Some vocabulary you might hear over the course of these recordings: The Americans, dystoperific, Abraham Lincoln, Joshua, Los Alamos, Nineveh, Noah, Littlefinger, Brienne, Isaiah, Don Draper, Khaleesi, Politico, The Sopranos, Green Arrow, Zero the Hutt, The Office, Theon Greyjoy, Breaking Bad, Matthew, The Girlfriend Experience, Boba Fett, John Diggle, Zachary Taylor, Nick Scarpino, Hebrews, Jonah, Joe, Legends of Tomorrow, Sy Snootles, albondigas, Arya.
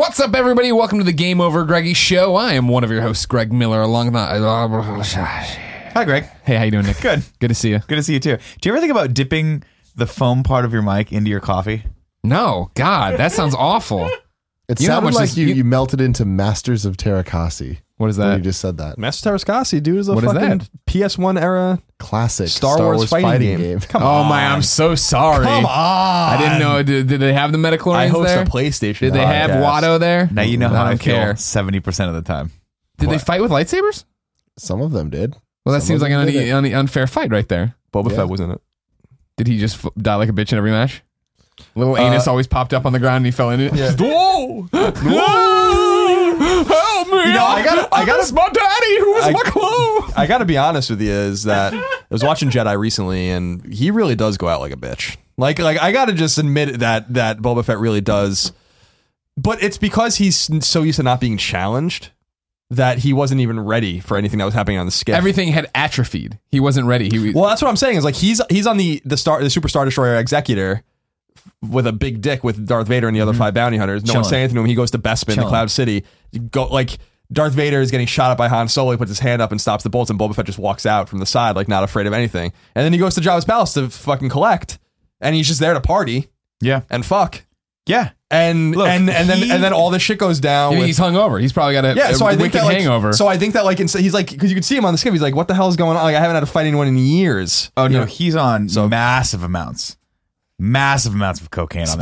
What's up, everybody? Welcome to the Game Over Greggy Show. I am one of your hosts, Greg Miller, along the... Hi, Greg. Hey, how you doing, Nick? Good. Good to see you. Good to see you, too. Do you ever think about dipping the foam part of your mic into your coffee? No. God, that sounds awful. It sounded like you melted into Masters of Teräs Käsi. What is that? You just said that. Master Teräs Käsi, dude, is a fucking PS1 era classic Star Wars fighting game. Come on. Oh, my, I'm so sorry. Come on. I didn't know. Did they have the Metachlorians there? I host a PlayStation. Did they have Watto there? Now you know how I care. 70% of the time. Did they fight with lightsabers? Some of them did. Well, that seems like an unfair fight right there. Boba Fett was in it. Did he just die like a bitch in every match? Little anus always popped up on the ground and he fell in it. Yeah. Whoa! Whoa! Help me! You know, I miss my daddy who was my clone. I gotta be honest with you is that I was watching Jedi recently and he really does go out like a bitch. Like I gotta just admit that Boba Fett really does. But it's because he's so used to not being challenged that he wasn't even ready for anything that was happening on the skiff. Everything had atrophied. He wasn't ready. Well, that's what I'm saying. Is like he's on the Super Star Destroyer Executor with a big dick with Darth Vader and the other five bounty hunters. No one's saying anything to him. He goes to Bespin, the Cloud City. Darth Vader is getting shot up by Han Solo. He puts his hand up and stops the bolts, and Boba Fett just walks out from the side, like not afraid of anything. And then he goes to Jabba's palace to fucking collect, and he's just there to party. Yeah, and fuck. Yeah. And look, and then all this shit goes down. He's hungover. He's probably got a wicked hangover. So I think that he's like, because you can see him on the skip. He's like, what the hell is going on? Like, I haven't had to fight anyone in years. Oh no, he's on massive amounts of cocaine. On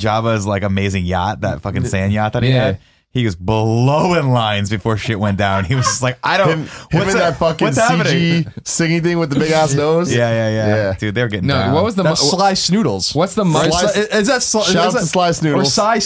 Jabba's like amazing yacht, that fucking sand yacht that he had. He was blowing lines before shit went down. He was just like, I don't. What's happening? Singing thing with the big ass nose. Yeah. Dude, they're getting down. What was the Sy Snootles? What's the mug? Shout out to Sy Snootles or Sy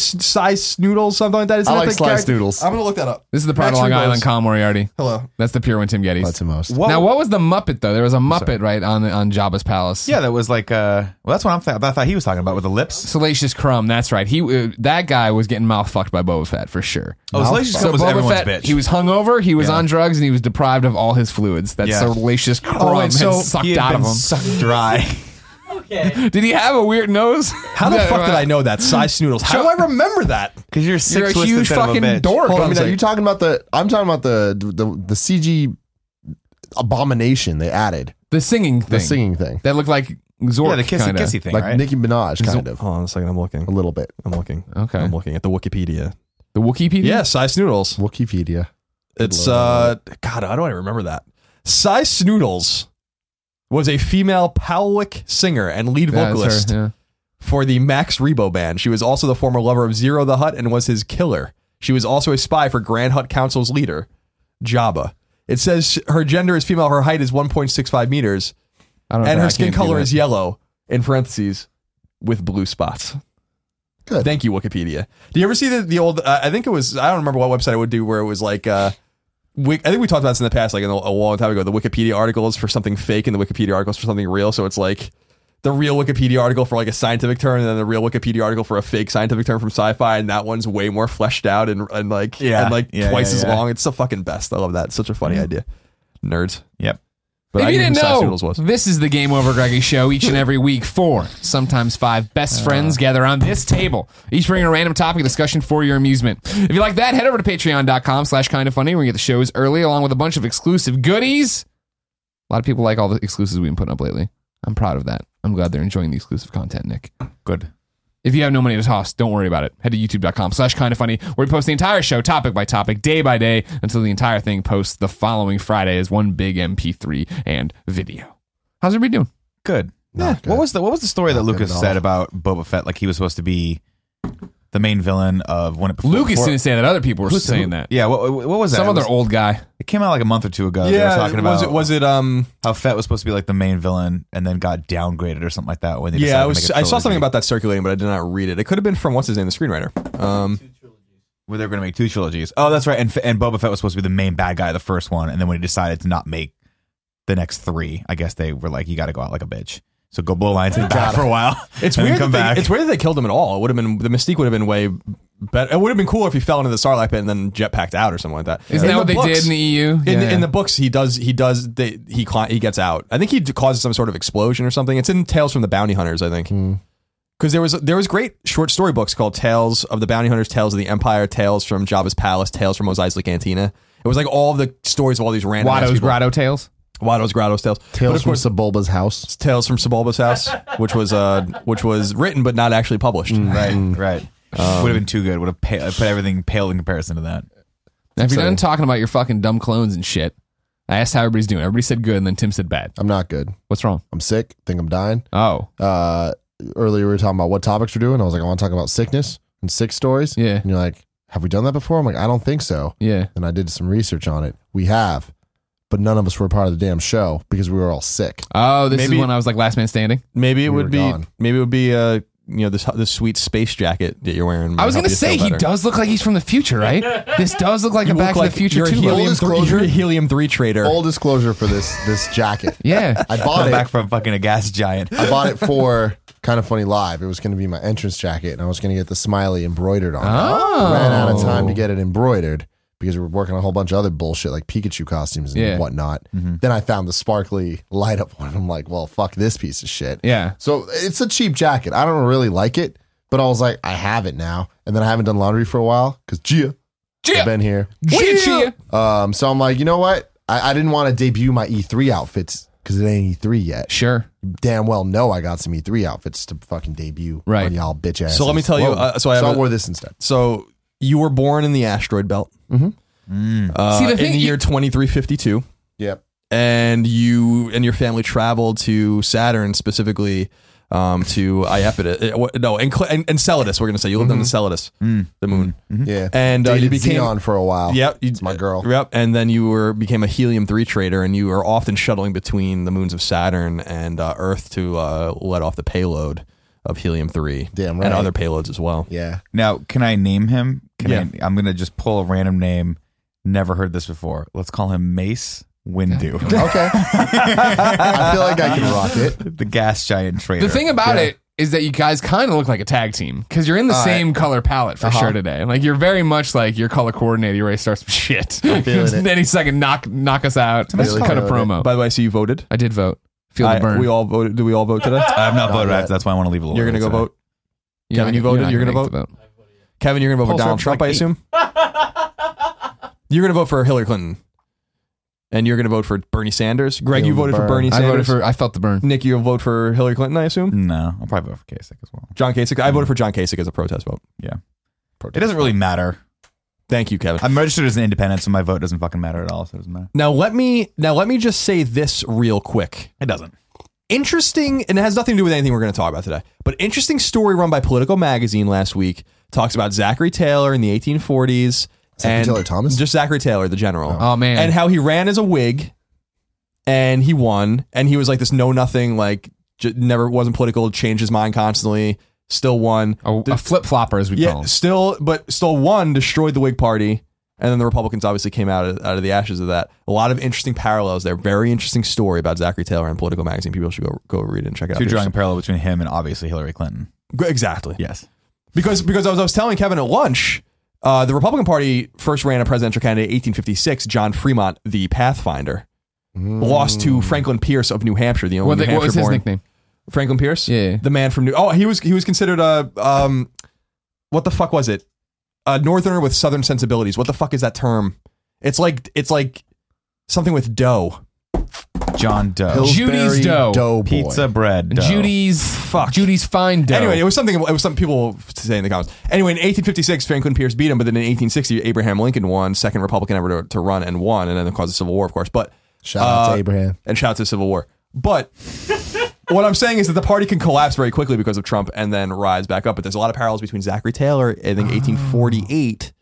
Snootles, something like that. Isn't I like Sy Snootles. I'm gonna look that up. This is the Pride of Long Island, Colin Moriarty. Hello. That's the pure one, Tim Gettys. That's the most. Now, what was the Muppet though? There was a Muppet right on Jabba's palace. Yeah, that was like. Well, that's what I thought he was talking about with the lips. Salacious Crumb. That's right. He that guy was getting mouth fucked by Boba Fett for sure. Salacious Crumb was everyone's bitch. He was hungover, he was on drugs, and he was deprived of all his fluids. That Salacious Crumb had sucked out of him. Sucked dry. Okay. Did he have a weird nose? How the fuck did I know that? Sy Snootles. How do I remember that? Because you're a huge fucking dork. Hold on, are you talking about I'm talking about the CG abomination they added. The singing thing. That looked like Zork, the kissy thing, like Nicki Minaj, kind of. Hold on a second, I'm looking. A little bit. I'm looking. Okay. I'm looking at the Wookieepedia. The Wookieepedia? Yeah, Sy Snootles. Wookieepedia. It's, God, how do I remember that? Sy Snootles was a female Powlic singer and lead vocalist for the Max Rebo band. She was also the former lover of Zero the Hutt and was his killer. She was also a spy for Grand Hutt Council's leader, Jabba. It says her gender is female, her height is 1.65 meters, and her skin color is yellow, in parentheses, with blue spots. Good. Thank you, Wikipedia. Do you ever see the old? I think it was. I don't remember what website I would do where it was like. I think we talked about this in the past, like a long time ago. The Wikipedia article is for something fake, and the Wikipedia article is for something real. So it's like the real Wikipedia article for like a scientific term, and then the real Wikipedia article for a fake scientific term from sci-fi, and that one's way more fleshed out and twice as long. It's the fucking best. I love that. It's such a funny idea. Nerds. Yep. But if you didn't know, this is the Game Over Greggy Show. Each and every week, 4, sometimes 5 best friends gather on this table, each bringing a random topic of discussion for your amusement. If you like that, head over to patreon.com/kindoffunny, where you get the shows early, along with a bunch of exclusive goodies. A lot of people like all the exclusives we've been putting up lately. I'm proud of that. I'm glad they're enjoying the exclusive content, Nick. Good. If you have no money to toss, don't worry about it. Head to youtube.com/kindoffunny, where we post the entire show, topic by topic, day by day, until the entire thing posts the following Friday as one big MP3 and video. How's everybody doing? Good. Yeah. Good. What was the story that Lucas said about Boba Fett? Like he was supposed to be the main villain of when it. Lucas didn't say that. Other people were saying that. Yeah. What was that? Some other old guy. It came out like a month or two ago. Yeah. They were talking about was it how Fett was supposed to be like the main villain and then got downgraded or something like that when they decided to make a trilogy. I saw something about that circulating, but I did not read it. It could have been from what's his name, the screenwriter. Where they're going to make 2 trilogies. Oh, that's right. And Boba Fett was supposed to be the main bad guy of the first one, and then when he decided to not make the next 3, I guess they were like, "You got to go out like a bitch." So go blow lines and die for a while. It's weird. It's weird that they killed him at all. It would have been the Mystique would have been way better. It would have been cooler if he fell into the Sarlacc pit and then jetpacked out or something like that. Isn't that what they did in the EU? In the books, he gets out. I think he causes some sort of explosion or something. It's in Tales from the Bounty Hunters. I think Because there was great short story books called Tales of the Bounty Hunters, Tales of the Empire, Tales from Jabba's Palace, Tales from Mos Eisley Cantina. It was like all the stories of all these random Watto's Grotto tales. Watto's Grotto tales. Tales from Sebulba's house. Tales from Sebulba's house, which was written but not actually published. Mm. Right. Would have been too good. Would have put everything paled in comparison to that. Now, if you're done talking about your fucking dumb clones and shit, I asked how everybody's doing. Everybody said good, and then Tim said bad. I'm not good. What's wrong? I'm sick. Think I'm dying. Oh. Earlier we were talking about what topics we're doing. I was like, I want to talk about sickness and sick stories. Yeah. And you're like, have we done that before? I'm like, I don't think so. Yeah. And I did some research on it. We have. But none of us were part of the damn show because we were all sick. Oh, this is when I was like last man standing. Maybe it would be this sweet space jacket that you're wearing. I was going to say, he does look like he's from the future, right? This does look like a Back to the Future too. You're a helium-3 trader. Full disclosure for this jacket. Yeah. I bought it. Back from fucking a gas giant. I bought it for Kind of Funny Live. It was going to be my entrance jacket, and I was going to get the smiley embroidered on it. Ran out of time to get it embroidered because we were working on a whole bunch of other bullshit like Pikachu costumes and whatnot. Mm-hmm. Then I found the sparkly light up one. I'm like, well, fuck this piece of shit. Yeah. So it's a cheap jacket. I don't really like it, but I was like, I have it now. And then I haven't done laundry for a while because Gia I've been here. Gia. So I'm like, you know what? I didn't want to debut my E3 outfits because it ain't E3 yet. Sure. Damn well know I got some E3 outfits to fucking debut on y'all bitch asses. So let me tell you. So I wore this instead. So you were born in the asteroid belt. Mm-hmm. In the year 2352. Yep. And you and your family traveled to Saturn, specifically to Iapetus. No, and Enceladus. We're gonna say you lived on Enceladus, the moon. Mm-hmm. Yeah, and you became Xenon for a while. Yep, it's my girl. Yep, and then you became a helium-3 trader, and you were often shuttling between the moons of Saturn and Earth to let off the payload of helium-3. Damn right. And other payloads as well. Yeah. Now, can I name him? I'm gonna just pull a random name. Never heard this before. Let's call him Mace Windu. Okay. I feel like I can rock it. The gas giant trader. The thing about it is that you guys kind of look like a tag team because you're in the same color palette for sure today. Like you're very much like your color coordinator. You already start some shit. Then he's like, knock us out. Let's cut a promo. By the way, so you voted? I did vote. Feel the burn. We all voted. Do we all vote today? I have not voted. That's why I want to leave a little. You're gonna go today. Vote. Kevin, you voted. You're gonna vote. Kevin, you're gonna vote for Donald Trump. I assume. You're gonna vote for Hillary Clinton. And you're going to vote for Bernie Sanders. Greg, you voted for Bernie Sanders. I felt the burn. Nick, you'll vote for Hillary Clinton, I assume? No, I'll probably vote for Kasich as well. John Kasich? I voted for John Kasich as a protest vote. Yeah. Protest. It doesn't really matter. Thank you, Kevin. I'm registered as an independent, so my vote doesn't fucking matter at all, so it doesn't matter. Now let me just say this real quick. It doesn't. Interesting, and it has nothing to do with anything we're going to talk about today, but interesting story run by Politico Magazine last week. Talks about Zachary Taylor in the 1840s. Zachary Taylor Thomas? Just Zachary Taylor, the general. Oh, man. And how he ran as a Whig and he won. And he was like this know-nothing, like never wasn't political, changed his mind constantly, still won. A flip-flopper, as we call him. Still won, destroyed the Whig Party. And then the Republicans obviously came out of the ashes of that. A lot of interesting parallels there. Very interesting story about Zachary Taylor in Politico Magazine. People should go read it and check it out. So you're drawing a parallel between him and obviously Hillary Clinton. Exactly. Yes. Because I was telling Kevin at lunch... the Republican Party first ran a presidential candidate in 1856, John Fremont, the Pathfinder, lost to Franklin Pierce of New Hampshire. The only New Hampshire was his nickname? Franklin Pierce, the man from New. Oh, he was considered a what the fuck was it? A Northerner with Southern sensibilities. What the fuck is that term? It's like something with dough. John Doe. Judy's Dough. Pizza bread dough. Judy's fine dough. Anyway, it was something people say in the comments. Anyway, in 1856, Franklin Pierce beat him, but then in 1860, Abraham Lincoln won, second Republican ever to run and won, and then it caused the Civil War, of course. But shout out to Abraham. And shout out to the Civil War. But what I'm saying is that the party can collapse very quickly because of Trump and then rise back up. But there's a lot of parallels between Zachary Taylor, I think 1848.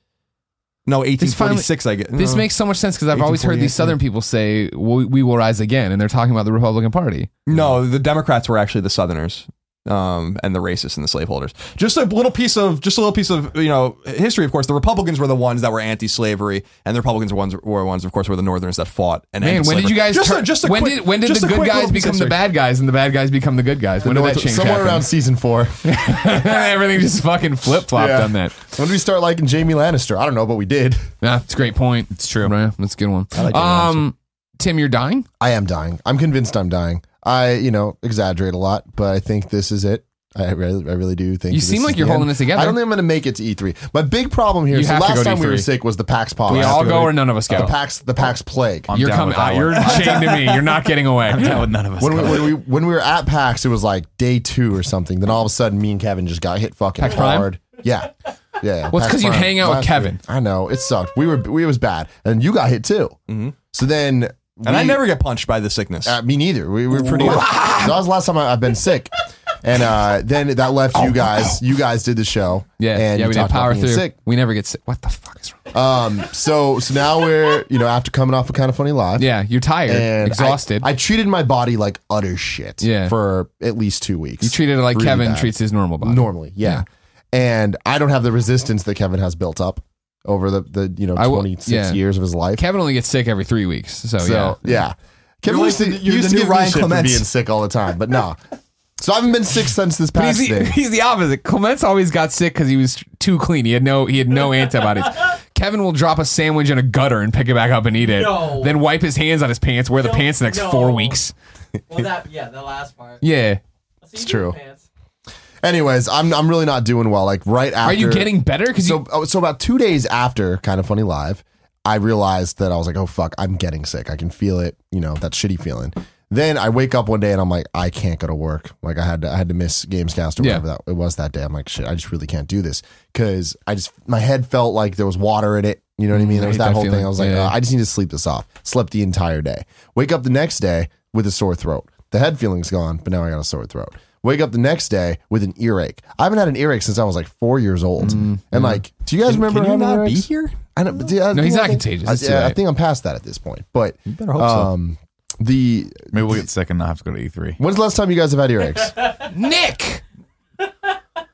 No, 1846, I get. This makes so much sense because I've always heard these Southern people say, we will rise again, and they're talking about the Republican Party. No, the Democrats were actually the Southerners and the racists and the slaveholders. Just a little piece of history, of course. The Republicans were the ones that were anti-slavery, and the Republicans were ones, of course, were the Northerners that fought. And when did you guys when did the good guys become the bad guys and the bad guys become the good guys? When did that change somewhere happen? Around season 4. Everything just fucking flip-flopped on that. When did we start liking Jaime Lannister? I don't know, but we did. Yeah, that's a great point. It's true. Right? That's a good one. I like Tim, you're dying? I am dying. I'm convinced I'm dying. I exaggerate a lot, but I think this is it. I really do think you seem like you're holding this together. I don't think I'm going to make it to E3. My big problem here is the last time we were sick was the PAX podcast. We all go or none of us go. The PAX plague. You're coming out. You're chained to me. You're not getting away. I'm down with none of us. When we were at PAX, it was like day 2 or something. Then all of a sudden, me and Kevin just got hit fucking PAX hard. Prime? Yeah. Yeah. Well, it's because you hang out with Kevin. I know. It sucked. It was bad. And you got hit too. Mm-hmm. So then... And I never get punched by the sickness. Me neither. We were pretty... That was the last time I've been sick. And then that left you guys. You guys did the show. Yeah, and we did power through. Sick. We never get sick. What the fuck is wrong? So now we're, after coming off a Kind of Funny Live. Yeah, you're tired, and exhausted. I treated my body like utter shit for at least 2 weeks. You treated it like Kevin treats his normal body. Normally, yeah. And I don't have the resistance that Kevin has built up over the 26 years of his life. Kevin only gets sick every 3 weeks. So yeah. Kevin used to give Ryan shit for being sick all the time, but no. So I haven't been sick since this past thing. He's the opposite. Clements always got sick because he was too clean. He had no antibodies. Kevin will drop a sandwich in a gutter and pick it back up and eat it. No. Then wipe his hands on his pants, wear the pants the next 4 weeks. Well, the last part. Yeah, it's true. Anyways, I'm really not doing well. Like right after. Are you getting better? So about 2 days after Kind of Funny Live, I realized that I was like, oh fuck, I'm getting sick. I can feel it. That shitty feeling. Then I wake up one day and I'm like, I can't go to work. Like I had to miss Gamescast or whatever it was that day. I'm like, shit, I just really can't do this because my head felt like there was water in it. You know what I mean? There was that whole thing. I was like, I just need to sleep this off. Slept the entire day. Wake up the next day with a sore throat. The head feeling's gone, but now I got a sore throat. Wake up the next day with an earache. I haven't had an earache since I was like 4 years old. And like, do you guys remember? Can you not be here? I don't. No, he's not contagious. I think I'm past that at this point. But you better hope so. Maybe we'll get sick and not have to go to E3. When's the last time you guys have had earaches? Nick!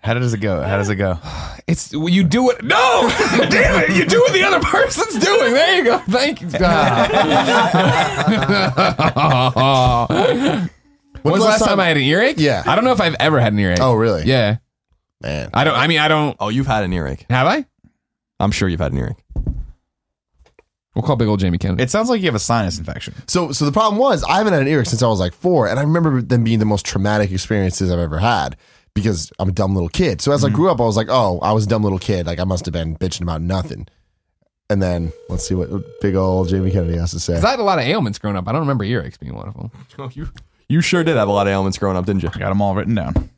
How does it go? You do it. No! Damn it! You do what the other person's doing. There you go. Thank you. When's the last time I had an earache? Yeah. I don't know if I've ever had an earache. Oh, really? Yeah. Man. I don't. Oh, you've had an earache. Have I? I'm sure you've had an earache. We'll call big old Jamie Kennedy. It sounds like you have a sinus infection. So the problem was I haven't had an earache since I was like 4, and I remember them being the most traumatic experiences I've ever had because I'm a dumb little kid. So as I grew up, I was like, oh, I was a dumb little kid. Like I must have been bitching about nothing. And then let's see what big old Jamie Kennedy has to say. Because I had a lot of ailments growing up. I don't remember earaches being one of them. Oh, you sure did have a lot of ailments growing up, didn't you? I got them all written down.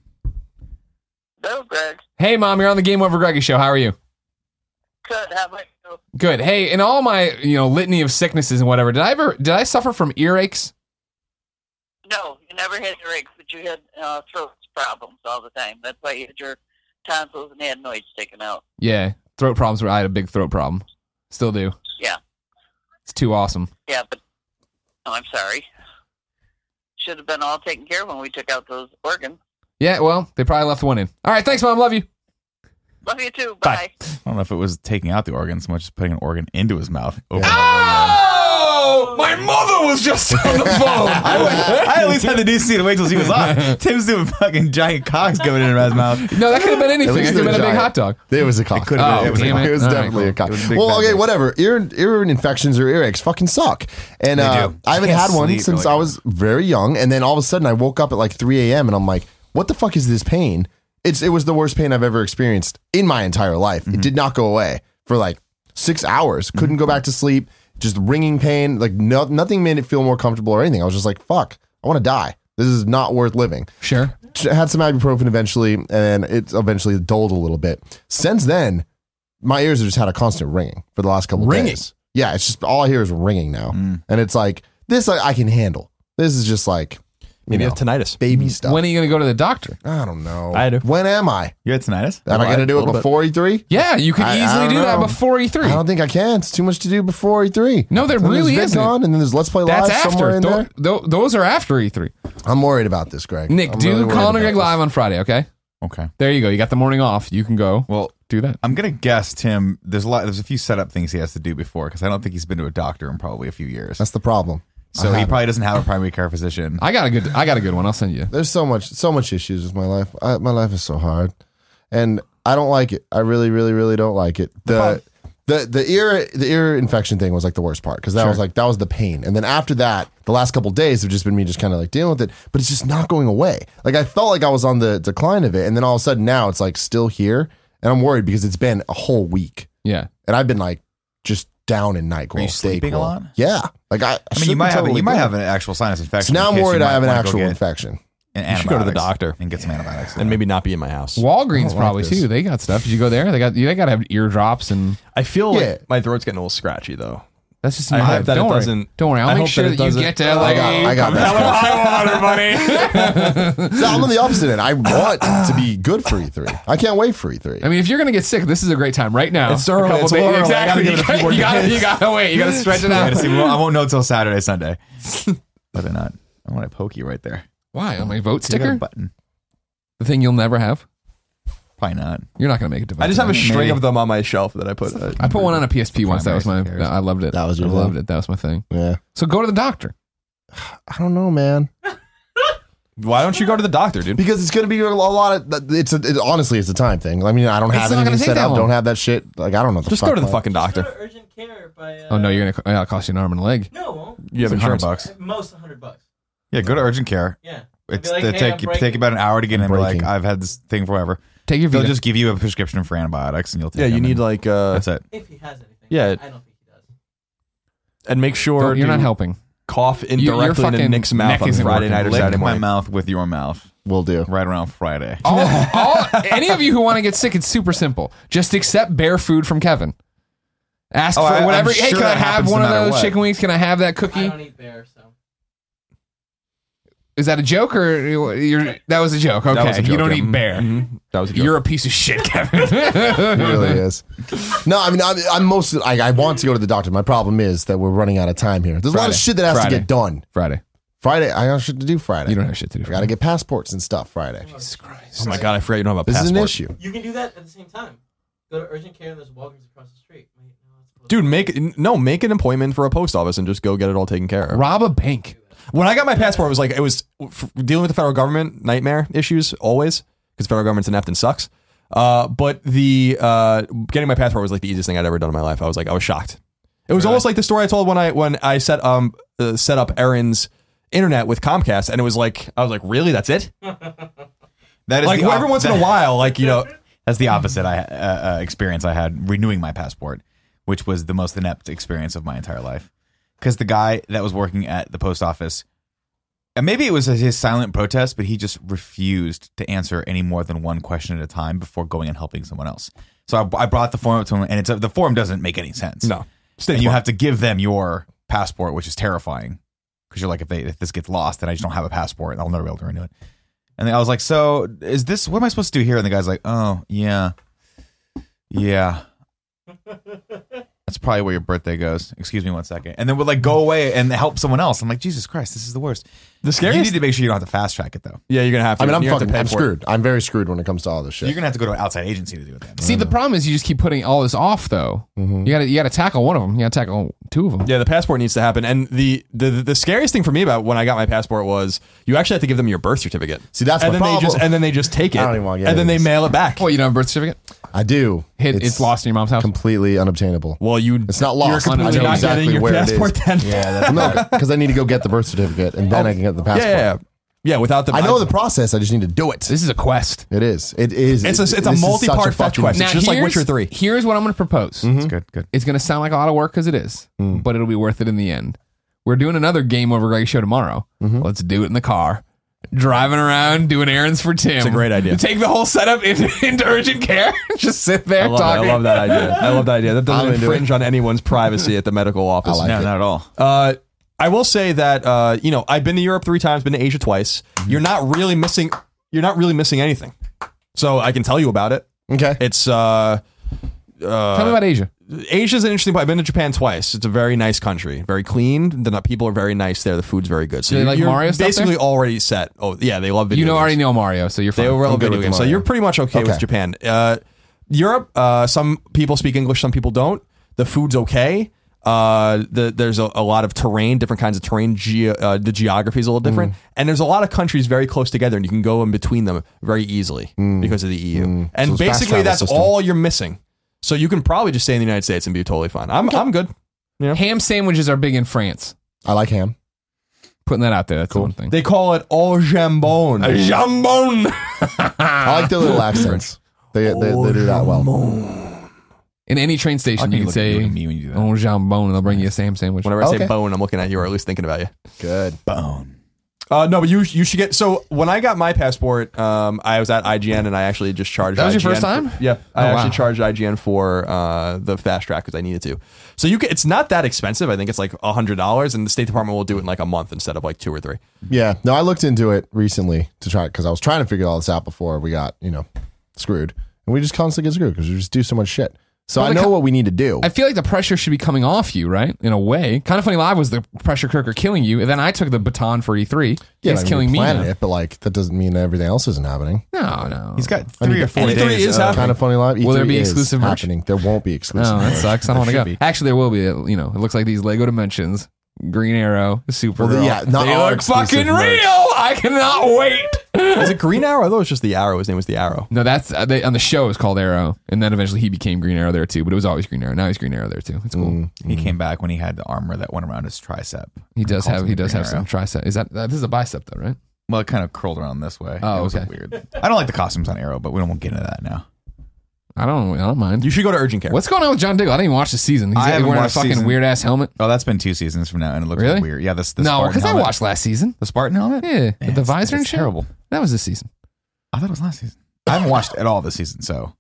Hello, Greg. Hey, Mom. You're on the Game Over Greggy show. How are you? Good. How about you? Good. Hey, in all my litany of sicknesses and whatever, did I suffer from earaches? No, you never had earaches, but you had throat problems all the time. That's why you had your tonsils and adenoids sticking out. Yeah, throat problems. I had a big throat problem. Still do. Yeah. It's too awesome. Yeah, but I'm sorry. Should have been all taken care of when we took out those organs. Yeah, well, they probably left one in. All right, thanks, Mom. Love you. Love you too. Bye. I don't know if it was taking out the organ so much as putting an organ into his mouth. Oh! My mother was just on the phone. I at least had the decency to wait till she was on. Tim's doing fucking giant cocks going into his mouth. No, that could have been anything. It could have been a big hot dog. It was a cock. It was definitely a cock. Well, okay, whatever. Ear infections or earaches fucking suck. And I haven't had one since I was very young. And then all of a sudden I woke up at like 3 a.m. and I'm like, what the fuck is this pain? It was the worst pain I've ever experienced in my entire life. Mm-hmm. It did not go away for like 6 hours. Couldn't go back to sleep. Just ringing pain. Like nothing made it feel more comfortable or anything. I was just like, fuck, I want to die. This is not worth living. Sure. Had some ibuprofen eventually, and it eventually dulled a little bit. Since then, my ears have just had a constant ringing for the last couple of days. Yeah, it's just all I hear is ringing now. Mm. And it's like, this I can handle. This is just like... Maybe you have tinnitus. Baby stuff. When are you going to go to the doctor? I don't know. I do. When am I? You had tinnitus? Am I going to do it before E3? Yeah, you could easily do that before E3. I don't think I can. It's too much to do before E3. No, there really isn't. And then there's Let's Play Live somewhere in there. Those are after E3. I'm worried about this, Greg. Nick, do Colin and Greg Live on Friday, okay? Okay. There you go. You got the morning off. You can go. Well, do that. I'm going to guess, Tim, there's a few setup things he has to do before because I don't think he's been to a doctor in probably a few years. That's the problem. So he probably doesn't have a primary care physician. I got a good one. I'll send you. There's so much issues with my life. My life is so hard, and I don't like it. I really, really, really don't like it. The The ear infection thing was like the worst part because that was like, that was the pain. And then after that, the last couple of days have just been me just kind of like dealing with it, but it's just not going away. Like I felt like I was on the decline of it. And then all of a sudden now it's like still here and I'm worried because it's been a whole week. Yeah. And I've been like just down in NyQuil. Are you sleeping a lot? Yeah. Like I mean, you might have an actual sinus infection. So now I'm worried I have an actual infection. You should go to the doctor and get some antibiotics, and maybe not be in my house. Walgreens probably too. They got stuff. Did you go there? They got to have eardrops, and I feel like my throat's getting a little scratchy though. That's just I hope that it doesn't. Don't worry, I'll make sure that you get to LA. I got high water, buddy. So I'm on the opposite end. I want to be good for E3. I can't wait for E3. I mean, if you're gonna get sick, this is a great time right now. It's early. Exactly. You gotta wait. You gotta stretch it out. I won't know until Saturday, Sunday. Whether or not I want to poke you right there. Why? On my vote sticker? Button. The thing you'll never have? Probably not. You're not going to make a device. I just have a string of them on my shelf that I put. I put one on a PSP once. That was my... I loved it. I loved it. That was my thing. Yeah. So go to the doctor. I don't know, man. Why don't you go to the doctor, dude? Because it's going to be a lot of... Honestly, it's a time thing. I mean, I don't have anything set up. Don't have that shit. Like, I don't know. Just go to the fucking doctor. Go to urgent care by... Oh, no. You're going to... It'll cost you an arm and a leg. No, it won't. You have insurance. $100. Most $100. Yeah, go to urgent care. Yeah. It's like, hey, take about an hour to get in. Like, I've had this thing forever. Take your Vita. They'll just give you a prescription for antibiotics and you'll take it. Yeah, you need like... that's it. If he has anything. Yeah. I don't think he does. And make sure... You're not helping. Cough indirectly into Nick's mouth on Friday night or Saturday morning. Lick my mouth with your mouth. Will do. Right around Friday. Any of you who want to get sick, it's super simple. Just accept bare food from Kevin. Ask for whatever... Hey, can I have one of those chicken wings? Can I have that cookie? I don't eat bare, so... Is that a joke or that was a joke? Okay, you don't eat bear. Mm-hmm. That was a joke. You're a piece of shit, Kevin. It really is. No, I mean, I'm mostly. I want to go to the doctor. My problem is that we're running out of time here. There's a lot of shit that has to get done. Friday. I got shit to do Friday. You don't have shit to do. I got to get passports and stuff Friday. Jesus Christ! Oh my God, I forgot you don't have a passport. This is an issue. You can do that at the same time. Go to urgent care. There's Walgreens across the street. Dude, make an appointment for a post office and just go get it all taken care of. Rob a bank. When I got my passport, it was dealing with the federal government, nightmare issues always, because federal government's inept and sucks. But the getting my passport was like the easiest thing I'd ever done in my life. I was shocked. It was almost like the story I told when I set up Aaron's internet with Comcast, and it was like I was like, really, that's it? That is like every once in a while, like, you know, that's the opposite experience I had renewing my passport, which was the most inept experience of my entire life. Because the guy that was working at the post office, and maybe it was his silent protest, but he just refused to answer any more than one question at a time before going and helping someone else. So I brought the form up to him, and the form doesn't make any sense. No. And you have to give them your passport, which is terrifying. Because you're like, if this gets lost, then I just don't have a passport, and I'll never be able to renew it. And then I was like, so is this, what am I supposed to do here? And the guy's like, oh, yeah. Yeah. That's probably where your birthday goes. Excuse me one second. And then we'll like go away and help someone else. I'm like, Jesus Christ, this is the worst. The scariest. You need to make sure you don't have to fast track it though. Yeah, you're going to have to. I mean, I'm screwed. I'm very screwed when it comes to all this shit. You're going to have to go to an outside agency to do that. See, the problem is you just keep putting all this off though. Mm-hmm. You got to tackle one of them. You got to tackle two of them. Yeah, the passport needs to happen. And the scariest thing for me about when I got my passport was you actually have to give them your birth certificate. See, that's the problem. They just take it. I don't even want to get and then they mail it back. Well, you don't have a birth certificate? I do. It's lost in your mom's house. Completely unobtainable. Well, it's not lost. You're completely not exactly getting your passport then. Yeah, that's not because I need to go get the birth certificate and then I can get the passport. Yeah. Without the, I know the process. I just need to do it. This is a quest. It is. It is. It's a multi-part fetch quest. Now, it's just like Witcher 3. Here's what I'm going to propose. Mm-hmm. It's good. It's going to sound like a lot of work because it is, but it'll be worth it in the end. We're doing another Game Over Greg show tomorrow. Mm-hmm. Let's do it in the car. Driving around doing errands for Tim. It's a great idea. Take the whole setup into urgent care. Just sit there talking. I love that idea. That doesn't infringe on anyone's privacy at the medical office. Not at all. I will say that I've been to Europe 3 times, been to Asia twice. Mm-hmm. You're not really missing anything. So I can tell you about it. Okay. It's tell me about Asia. Asia's an interesting place. I've been to Japan twice. It's a very nice country. Very clean. The people are very nice there. The food's very good. So they like Mario stuff basically there? Already set. Oh, yeah. They love video games. Already know Mario, so you're fine. They love video games. So you're pretty much okay with Japan. Europe, some people speak English, some people don't. The food's okay. There's a lot of terrain, different kinds of terrain. The geography is a little different. And there's a lot of countries very close together, and you can go in between them very easily because of the EU. And so basically that's all you're missing. So you can probably just stay in the United States and be totally fine. I'm good. Yeah. Ham sandwiches are big in France. I like ham. Putting that out there. That's cool. The one thing. They call it au jambon. A jambon. I like their little accents. They do that well. In any train station, you can say au jambon, and they'll bring you a ham sandwich. Whenever I say bone, I'm looking at you, or at least thinking about you. Good. Bone. No, but you should get... So when I got my passport, I was at IGN and I actually just charged IGN. That was IGN your first time? Yeah. I actually charged IGN for the fast track because I needed to. So it's not that expensive. I think it's like $100 and the State Department will do it in like a month instead of like 2 or 3. Yeah. No, I looked into it recently to try it because I was trying to figure all this out before we got, screwed. And we just constantly get screwed because we just do so much shit. So I know what we need to do. I feel like the pressure should be coming off you, right? In a way. Kind of Funny Live was the pressure cooker killing you, and then I took the baton for E3. Yeah, he's killing me. It, but that doesn't mean that everything else isn't happening. No. He's got 3 or 4 days. E3 is happening. Kind of Funny Live. E3 will there be exclusive merch? Happening. There won't be exclusive. Oh, that sucks. I don't want to go. Actually, there will be. It looks like these Lego Dimensions, Green Arrow, Supergirl. They look fucking real. I cannot wait. Is it Green Arrow? I thought it was just the Arrow. His name was the Arrow. No, that's on the show. It was called Arrow, and then eventually he became Green Arrow there too. But it was always Green Arrow. Now he's Green Arrow there too. It's cool. He came back when he had the armor that went around his tricep. He does have some tricep. Is that this is a bicep though, right? Well, it kind of curled around this way. Oh, it was weird. I don't like the costumes on Arrow, but we won't get into that now. I don't mind. You should go to Urgent Care. What's going on with John Diggle? I didn't even watch the season. He's wearing a fucking weird ass helmet. Oh, that's been 2 seasons from now, and it looks really weird. Yeah, this no, because I watched last season. The Spartan helmet. Yeah, with the visor and shit. Terrible. That was this season. I thought it was last season. I haven't watched it at all this season. So,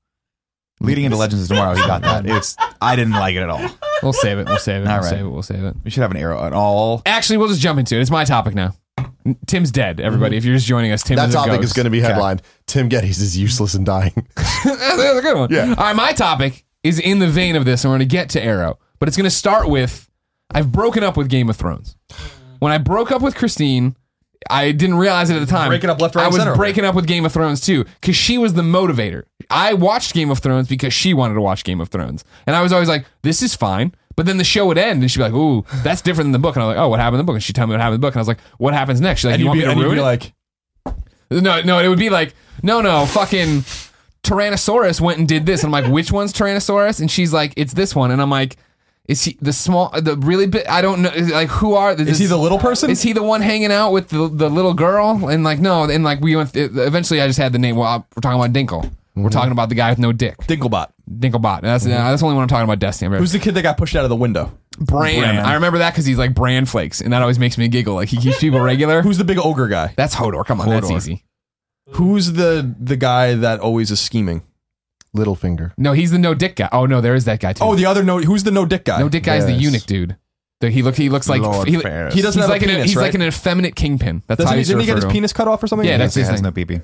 leading into Legends of Tomorrow, he got that. I didn't like it at all. We'll save it. We'll save it. We should have an Arrow at all. Actually, we'll just jump into it. It's my topic now. Tim's dead, everybody. If you're just joining us, Tim is a ghost. That topic is going to be headlined. Tim Gettys is useless and dying. That's a good one. Yeah. All right, my topic is in the vein of this, and we're going to get to Arrow. But it's going to start with, I've broken up with Game of Thrones. When I broke up with Christine, I didn't realize it at the time. Breaking up left, right, I was breaking up with Game of Thrones, too, because she was the motivator. I watched Game of Thrones because she wanted to watch Game of Thrones. And I was always like, this is fine. But then the show would end, and she'd be like, ooh, that's different than the book. And I'm like, oh, what happened in the book? And she'd tell me what happened in the book. And I was like, what happens next? She's like, No, it would be like, no, fucking Tyrannosaurus went and did this. And I'm like, which one's Tyrannosaurus? And she's like, it's this one. And I'm like, is he I don't know. Like, who are this? Is he the little person? Is he the one hanging out with the little girl? And like, no. And like, we went, eventually I just had the name. Well, we're talking about Dinkle. We're talking about the guy with no dick. Dinklebot. That's the only one I'm talking about, Destiny. Who's the kid that got pushed out of the window? Bran. I remember that because he's like Bran Flakes, and that always makes me giggle. Like, he keeps people regular. Who's the big ogre guy? That's Hodor. Come on, that's easy. Who's the guy that always is scheming? Littlefinger. No, he's the no dick guy. Oh, no, there is that guy, too. Oh, the other no... Who's the no dick guy? No dick guy is the eunuch dude. He looks like... He doesn't have like a penis, He's like an effeminate kingpin. That's how he's referred to. Didn't he get his penis cut off or something? Yeah, that's his thing. He has no pee-pee.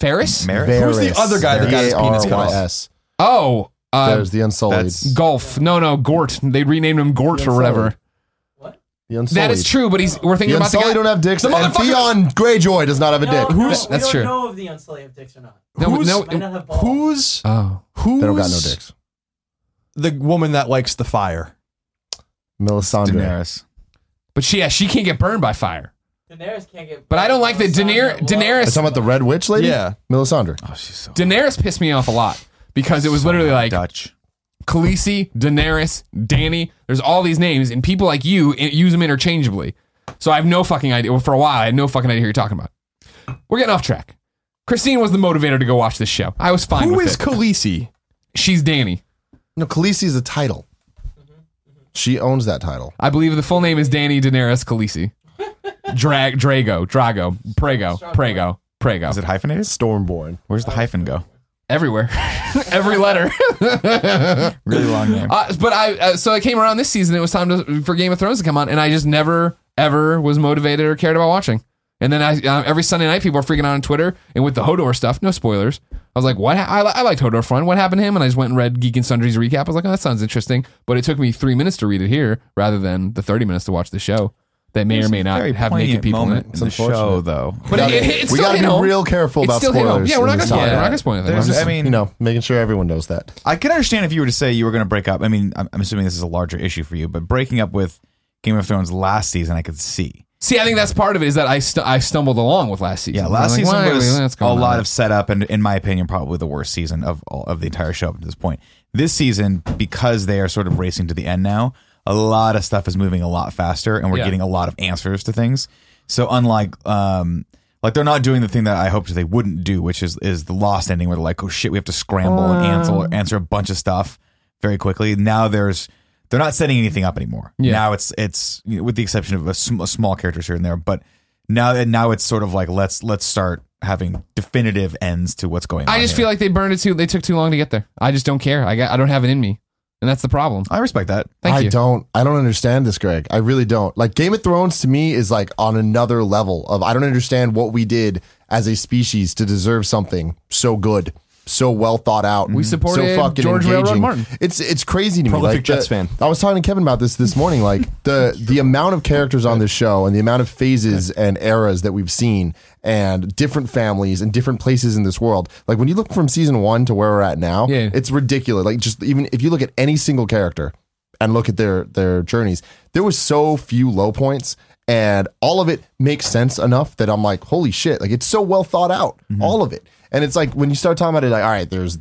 Varys? Who's the other guy that got his penis cut off? Oh, there's the Unsullied. Golf. No, Gort. They renamed him Gort or whatever. What? The Unsullied. That is true, but we're thinking about the Unsullied don't have dicks. The and Theon Greyjoy does not have a dick. That's true. We don't know if the Unsullied have dicks or not. Who's they don't got no dicks. The woman that likes the fire. Melisandre. Daenerys. But she can't get burned by fire. Daenerys can't get... But I don't like that Daenerys... Are you talking about the Red Witch lady? Yeah. Melisandre. Oh, she's so... Daenerys pissed me off a lot. Because it was literally like Dutch. Khaleesi, Daenerys, Dany. There's all these names, and people like you use them interchangeably. So I have no fucking idea. Well, for a while, I had no fucking idea who you're talking about. We're getting off track. Christine was the motivator to go watch this show. I was fine with it. Who is Khaleesi? She's Dany. No, Khaleesi is a title. She owns that title. I believe the full name is Dany Daenerys Khaleesi. Prego. Is it hyphenated? Stormborn. Where's the hyphen go? Everywhere. Every letter. Really long name. So I came around this season. It was time for Game of Thrones to come on, and I just never, ever was motivated or cared about watching. And then every Sunday night, people are freaking out on Twitter, and with the Hodor stuff, no spoilers, I was like, what? I liked Hodor Front. What happened to him? And I just went and read Geek and Sundry's recap. I was like, oh, that sounds interesting. But it took me 3 minutes to read it here, rather than the 30 minutes to watch the show. That may or may not have naked people in it. It's a show, though. But it's still hit home. We got to be real careful about spoilers. Yeah, we're not going to spoil anything. I mean, making sure everyone knows that. I can understand if you were to say you were going to break up. I mean, I'm assuming this is a larger issue for you, but breaking up with Game of Thrones last season, I could see. See, I think that's part of it, is that I stumbled along with last season. Yeah, last season was a lot of setup, and in my opinion, probably the worst season of the entire show up to this point. This season, because they are sort of racing to the end now, a lot of stuff is moving a lot faster, and we're getting a lot of answers to things. So unlike, like they're not doing the thing that I hoped they wouldn't do, which is the Lost ending where they're like, oh shit, we have to scramble and answer a bunch of stuff very quickly. Now they're not setting anything up anymore. Yeah. Now it's you know, with the exception of a small characters here and there, but now it's sort of like let's start having definitive ends to what's going on. I just feel like they burned it They took too long to get there. I just don't care. I don't have it in me, and that's the problem. I respect that. Thank you. I don't understand this, Greg. I really don't. Like Game of Thrones to me is like on another level of I don't understand what we did as a species to deserve something so good. So well thought out. We supported so fucking George Railroad Martin. It's crazy to me. Prolific Jets fan. I was talking to Kevin about this morning. Like the amount of characters on this show and the amount of phases and eras that we've seen and different families and different places in this world. Like when you look from season one to where we're at now, it's ridiculous. Like just even if you look at any single character and look at their journeys, there was so few low points. And all of it makes sense enough that I'm like, holy shit, like it's so well thought out, all of it. And it's like when you start talking about it, like, all right, there's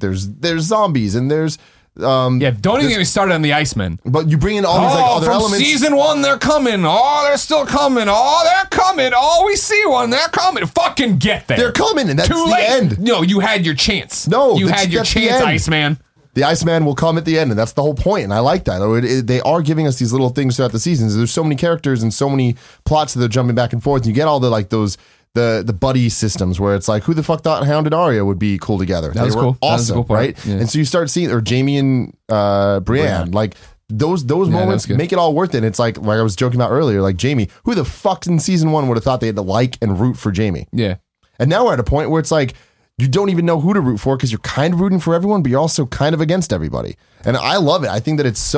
zombies and there's don't even get me started on the Iceman. But you bring in all these like other from elements. Season one, they're coming. Oh, they're still coming. Oh, they're coming. Oh, we see one. They're coming. Fucking get there. They're coming, and that's too late. The end. No, you had your chance. No, you had your chance, Iceman. The Iceman will come at the end, and that's the whole point, and I like that. They are giving us these little things throughout the seasons. There's so many characters and so many plots that they're jumping back and forth, and you get all the like those the buddy systems where it's like, who the fuck thought Hound and Arya would be cool together? That was cool. Awesome, cool, right? Yeah. And so you start seeing, or Jaime and Brienne, like those moments make it all worth it. And it's like I was joking about earlier, like Jaime, who the fuck in season one would have thought they had to like and root for Jaime? Yeah. And now we're at a point where it's like, you don't even know who to root for because you're kind of rooting for everyone, but you're also kind of against everybody. And I love it. I think that it's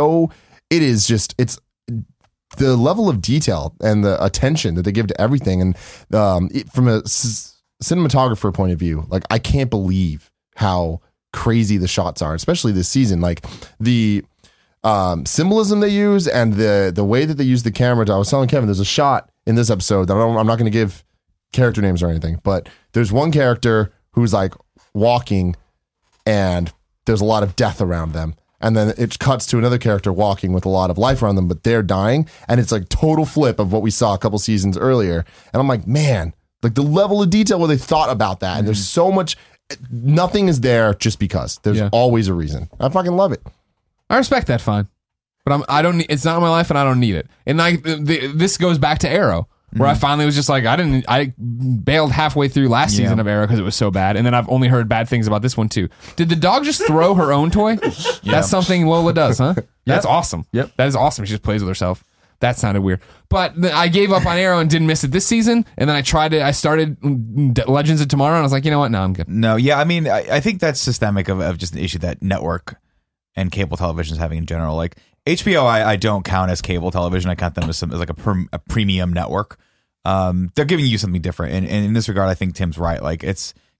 the level of detail and the attention that they give to everything. And from a cinematographer point of view, like I can't believe how crazy the shots are, especially this season. Like the symbolism they use and the way that they use the camera. I was telling Kevin, there's a shot in this episode that I'm not going to give character names or anything, but there's one character who's like walking and there's a lot of death around them. And then it cuts to another character walking with a lot of life around them, but they're dying. And it's like total flip of what we saw a couple seasons earlier. And I'm like, man, like the level of detail where they thought about that. And there's so much, nothing is there just because there's always a reason. I fucking love it. I respect that fine, but it's not my life and I don't need it. And this goes back to Arrow. Where I finally was just like, I bailed halfway through last season of Arrow because it was so bad. And then I've only heard bad things about this one too. Did the dog just throw her own toy? That's something Lola does, huh? Yep. That's awesome. Yep. That is awesome. She just plays with herself. That sounded weird. But I gave up on Arrow and didn't miss it this season. And then I started Legends of Tomorrow and I was like, you know what? No, I'm good. No. Yeah. I mean, I think that's systemic of just the issue that network and cable television is having in general. Like HBO, I don't count as cable television. I count them as like a premium network. They're giving you something different. And in this regard, I think Tim's right. Like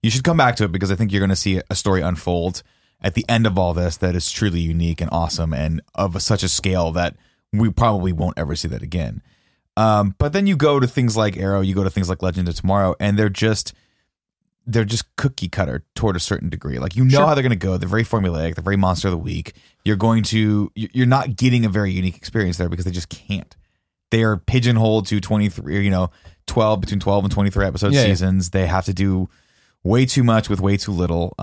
you should come back to it because I think you're going to see a story unfold at the end of all this that is truly unique and awesome and such a scale that we probably won't ever see that again. But then you go to things like Arrow, you go to things like Legend of Tomorrow, and they're just cookie cutter toward a certain degree. Like, how they're going to go. They're very formulaic. They're very monster of the week. You're not getting a very unique experience there because they just can't. They are pigeonholed to 23, 12 and 23 episode seasons. Yeah. They have to do way too much with way too little.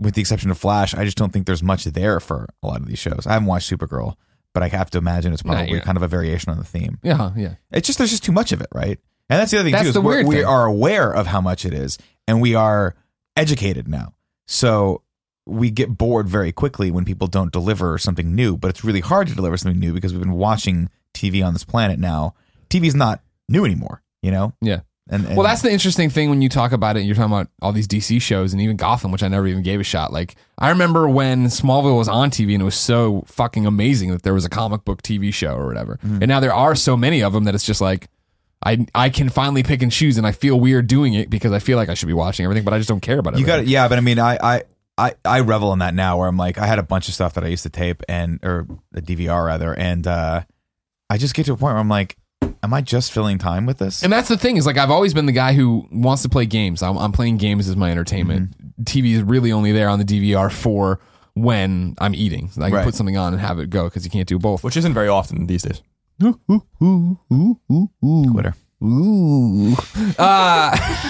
With the exception of Flash, I just don't think there's much there for a lot of these shows. I haven't watched Supergirl, but I have to imagine it's probably kind of a variation on the theme. Yeah. Yeah. It's just, there's just too much of it. Right. And that's the other thing too, is we are aware of how much it is. And we are educated now. So we get bored very quickly when people don't deliver something new, but it's really hard to deliver something new because we've been watching TV on this planet now. TV's not new anymore, you know? Yeah. And well, that's the interesting thing when you talk about it. You're talking about all these DC shows and even Gotham, which I never even gave a shot. Like, I remember when Smallville was on TV and it was so fucking amazing that there was a comic book TV show or whatever. Mm-hmm. And now there are so many of them that it's just like, I can finally pick and choose, and I feel weird doing it because I feel like I should be watching everything, but I just don't care about it. You got it, yeah. But I mean, I revel in that now, where I'm like, I had a bunch of stuff that I used to tape or a DVR rather, and I just get to a point where I'm like, am I just filling time with this? And that's the thing, is like, I've always been the guy who wants to play games. I'm playing games as my entertainment. Mm-hmm. TV is really only there on the DVR for when I'm eating. So I can put something on and have it go, because you can't do both. Which isn't very often these days. Ooh, ooh, ooh, ooh, ooh, ooh. Twitter. Ooh. I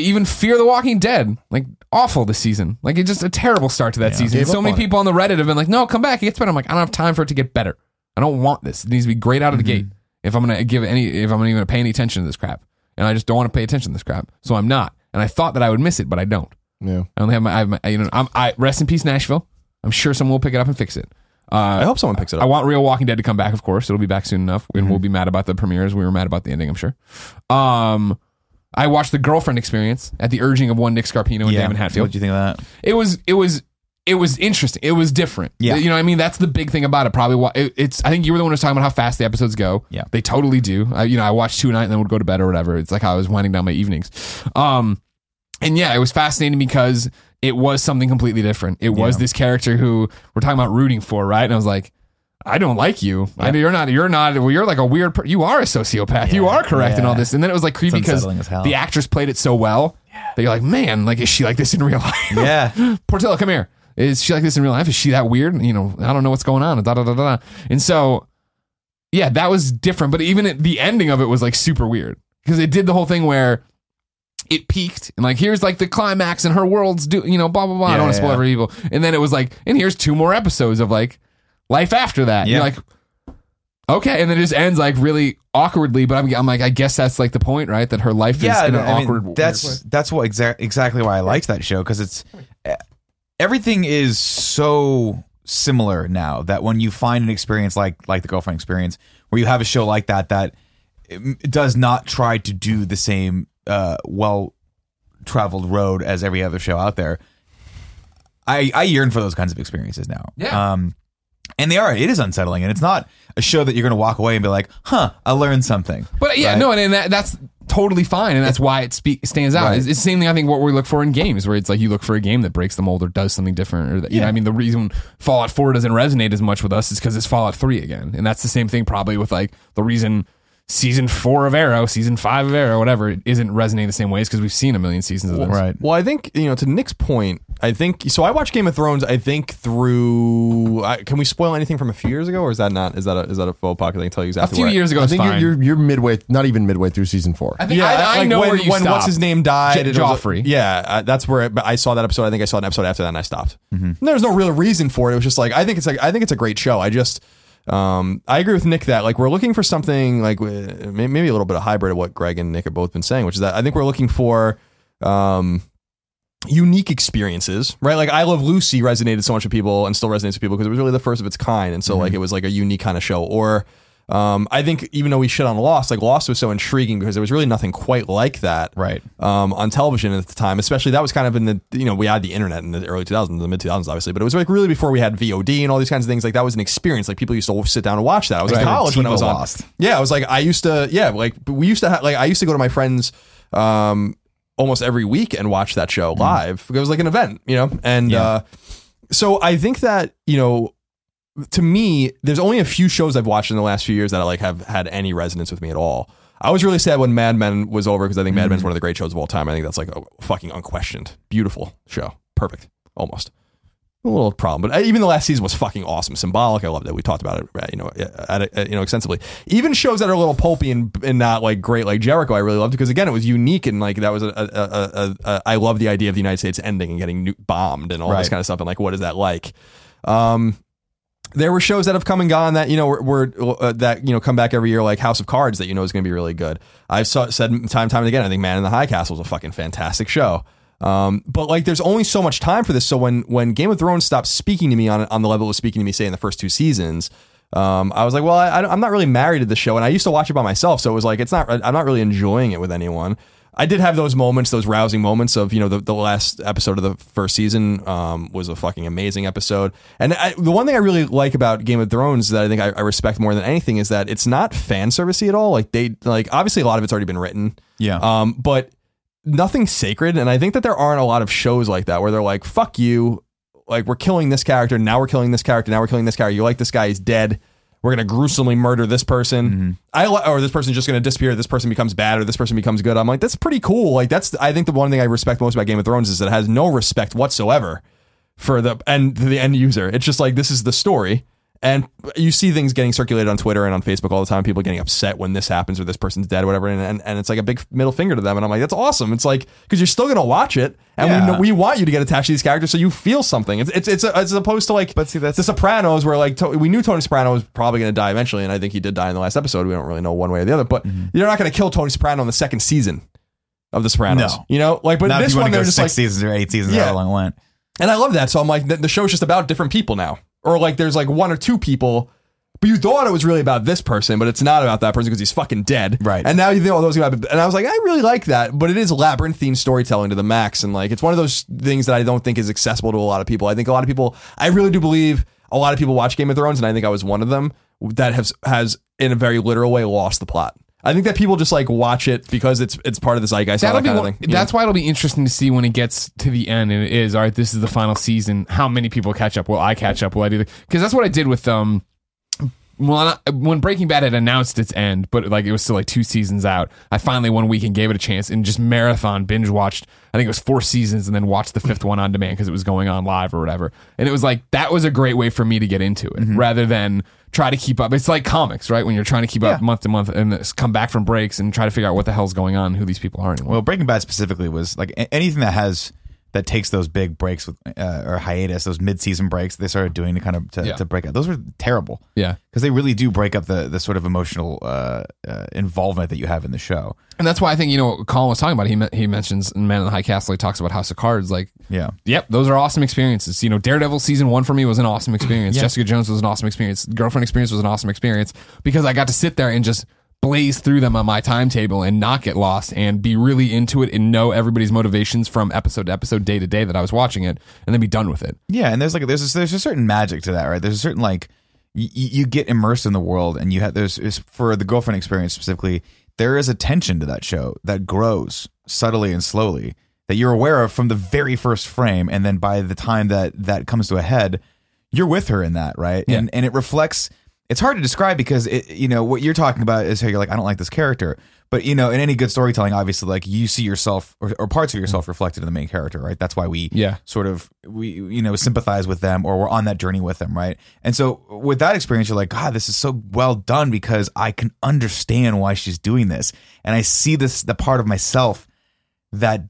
even fear The Walking Dead. Like, awful this season. Like, it's just a terrible start to that season. So many people on the Reddit have been like, no, come back, it gets better. I'm like, I don't have time for it to get better. I don't want this. It needs to be great out of the gate. If I'm even gonna pay any attention to this crap. And I just don't want to pay attention to this crap. So I'm not. And I thought that I would miss it, but I don't. Yeah. I rest in peace, Nashville. I'm sure someone will pick it up and fix it. I hope someone picks it up. I want Real Walking Dead to come back, of course. It'll be back soon enough. And we'll be mad about the premieres. We were mad about the ending, I'm sure. I watched The Girlfriend Experience at the urging of one Nick Scarpino and David Hatfield. What did you think of that? It was interesting. It was different. Yeah. You know what I mean? That's the big thing about it. I think you were the one who was talking about how fast the episodes go. Yeah. They totally do. I watched two a night and then would go to bed or whatever. It's like how I was winding down my evenings. And yeah, it was fascinating because it was something completely different. It was this character who we're talking about rooting for, right? And I was like, I don't like you. Yeah. You're like a weird, you are a sociopath. Yeah. You are correct in all this. And then it was like creepy because the actress played it so well that you're like, man, like, is she like this in real life? Yeah. Portillo, come here. Is she like this in real life? Is she that weird? You know, I don't know what's going on. Da, da, da, da. And so, yeah, that was different. But even the ending of it was like super weird because it did the whole thing where it peaked and like, here's like the climax and her world's blah, blah, blah. Yeah, I don't want to spoil every evil. And then it was like, and here's two more episodes of like life after that. Yeah. You're like, okay. And then it just ends like really awkwardly, but I'm like, I guess that's like the point, right? That her life is in an awkward way. That's exactly why I liked that show. 'Cause it's everything is so similar now that when you find an experience like The Girlfriend Experience, where you have a show like that it does not try to do the same well-traveled road as every other show out there. I yearn for those kinds of experiences now. Yeah. And it is unsettling, and it's not a show that you're going to walk away and be like, huh, I learned something. But yeah, right? No, and that's totally fine, and that's why it stands out. Right. It's the same thing, I think, what we look for in games, where it's like you look for a game that breaks the mold or does something different. Or that, you know, I mean, the reason Fallout 4 doesn't resonate as much with us is because it's Fallout 3 again, and that's the same thing probably with like the reason Season 4 of Arrow, Season 5 of Arrow, whatever, it isn't resonating the same ways because we've seen a million seasons of this. Right. Well, I think, to Nick's point, I watched Game of Thrones, I think through... can we spoil anything from a few years ago, or is that not... Is that a faux pas? I can tell you exactly where. A few years ago, I think you're midway, not even midway through Season 4. I think I know where you stopped. When what's-his-name died... Joffrey. That's where I saw that episode. I think I saw an episode after that, and I stopped. Mm-hmm. There was no real reason for it. It was just like, I think it's a great show. I just... I agree with Nick that like we're looking for something like maybe a little bit of hybrid of what Greg and Nick have both been saying, which is that I think we're looking for unique experiences, right? Like I Love Lucy resonated so much with people and still resonates with people because it was really the first of its kind, and so like it was like a unique kind of show. Or I think even though we shit on Lost, like Lost was so intriguing because there was really nothing quite like that, right? On television at the time, especially that was kind of in the we had the internet in the early 2000s, the mid 2000s, obviously, but it was like really before we had VOD and all these kinds of things. Like that was an experience. Like people used to sit down and watch that. I was in college when I was on Lost. Yeah, I was like I used to go to my friends almost every week and watch that show live. It was like an event, and so I think that to me, there's only a few shows I've watched in the last few years that I like have had any resonance with me at all. I was really sad when Mad Men was over because I think Mad Men's one of the great shows of all time. I think that's like a fucking unquestioned, beautiful show. Perfect. Almost. A little problem. But even the last season was fucking awesome. Symbolic. I loved it. We talked about it, extensively. Even shows that are a little pulpy and not like great, like Jericho, I really loved because again, it was unique and like that was I love the idea of the United States ending and getting bombed and all this kind of stuff. And like, what is that like? There were shows that have come and gone that were come back every year, like House of Cards, that is going to be really good. I've said time and again, I think Man in the High Castle is a fucking fantastic show. But like, there's only so much time for this. So when Game of Thrones stopped speaking to me on the level it was speaking to me, say in the first two seasons, I was like, well, I'm not really married to the show, and I used to watch it by myself, so it was like I'm not really enjoying it with anyone. I did have those rousing moments of, the last episode of the first season was a fucking amazing episode. And the one thing I really like about Game of Thrones that I think I respect more than anything is that it's not fan servicey at all. Like obviously a lot of it's already been written. Yeah. But nothing's sacred. And I think that there aren't a lot of shows like that where they're like, fuck you. Like we're killing this character. Now we're killing this character. You like this guy. He's dead. we're going to gruesomely murder this person. Mm-hmm. Or this person's just going to disappear. This person becomes bad or this person becomes good. I'm like, that's pretty cool. Like that's, I think the one thing I respect most about Game of Thrones is that it has no respect whatsoever for the end user. It's just like, this is the story. And you see things getting circulated on Twitter and on Facebook all the time. People getting upset when this happens or this person's dead or whatever. And it's like a big middle finger to them. And I'm like, that's awesome. It's like, because you're still going to watch it. And we want you to get attached to these characters so you feel something. It's as opposed to like, but see, that's The Sopranos where like, we knew Tony Soprano was probably going to die eventually. And I think he did die in the last episode. We don't really know one way or the other. But you're not going to kill Tony Soprano in the second season of The Sopranos. No. You know, like, but not this one, they're just like 6 seasons or 8 seasons, yeah, how long it went. And I love that. So I'm like, the show's just about different people now. Or like there's like one or two people, but you thought it was really about this person, but it's not about that person because he's fucking dead. Right. And now you think all those guys. And I was like, I really like that, but it is labyrinthine storytelling to the max. And like, it's one of those things that I don't think is accessible to a lot of people. I think a lot of people, I really do believe a lot of people watch Game of Thrones, and I think I was one of them that has in a very literal way lost the plot. I think that people just like watch it because it's part of the zeitgeist. That's why it'll be interesting to see when it gets to the end and it is, all right, this is the final season. How many people catch up? Will I catch up? Will I do? Because that's what I did with when Breaking Bad had announced its end, but like it was still like 2 seasons out. I finally one weekend gave it a chance and just marathon binge watched. I think it was 4 seasons and then watched the 5th one on demand because it was going on live or whatever. And it was like that was a great way for me to get into it rather than try to keep up. It's like comics, right? When you're trying to keep up month to month and come back from breaks and try to figure out what the hell's going on and who these people are anymore. Well, Breaking Bad specifically was like anything that takes those big breaks with, or hiatus, those mid-season breaks they started doing to break up. Those were terrible. Yeah. Because they really do break up the sort of emotional involvement that you have in the show. And that's why I think, you know, Colin was talking about, he mentions Man in the High Castle, he talks about House of Cards. Like, yep, those are awesome experiences. You know, Daredevil season 1 for me was an awesome experience. Yeah. Jessica Jones was an awesome experience. Girlfriend Experience was an awesome experience because I got to sit there and just blaze through them on my timetable and not get lost and be really into it and know everybody's motivations from episode to episode, day to day that I was watching it, and then be done with it. Yeah, and there's a certain magic to that, right? There's a certain like you get immersed in the world, and for the Girlfriend Experience specifically, there is a tension to that show that grows subtly and slowly that you're aware of from the very first frame, and then by the time that comes to a head, you're with her in that, right? Yeah. And it reflects. It's hard to describe because what you're talking about is how you're like, I don't like this character, but in any good storytelling, obviously, like you see yourself or parts of yourself reflected in the main character, right? That's why we sort of we sympathize with them or we're on that journey with them, right? And so with that experience, you're like, God, this is so well done because I can understand why she's doing this, and I see the part of myself that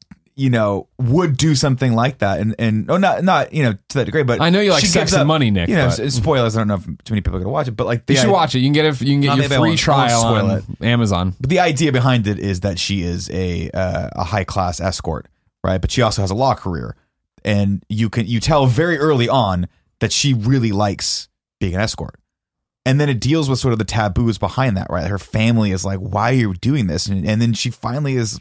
would do something like that, and not to that degree, but I know you like sex and money, Nick. Spoilers. I don't know if too many people are gonna watch it, but like you should watch it. You can get your free trial on Amazon. But the idea behind it is that she is a high class escort, right? But she also has a law career, and you tell very early on that she really likes being an escort. And then it deals with sort of the taboos behind that, right? Her family is like, "Why are you doing this?" And then she finally is.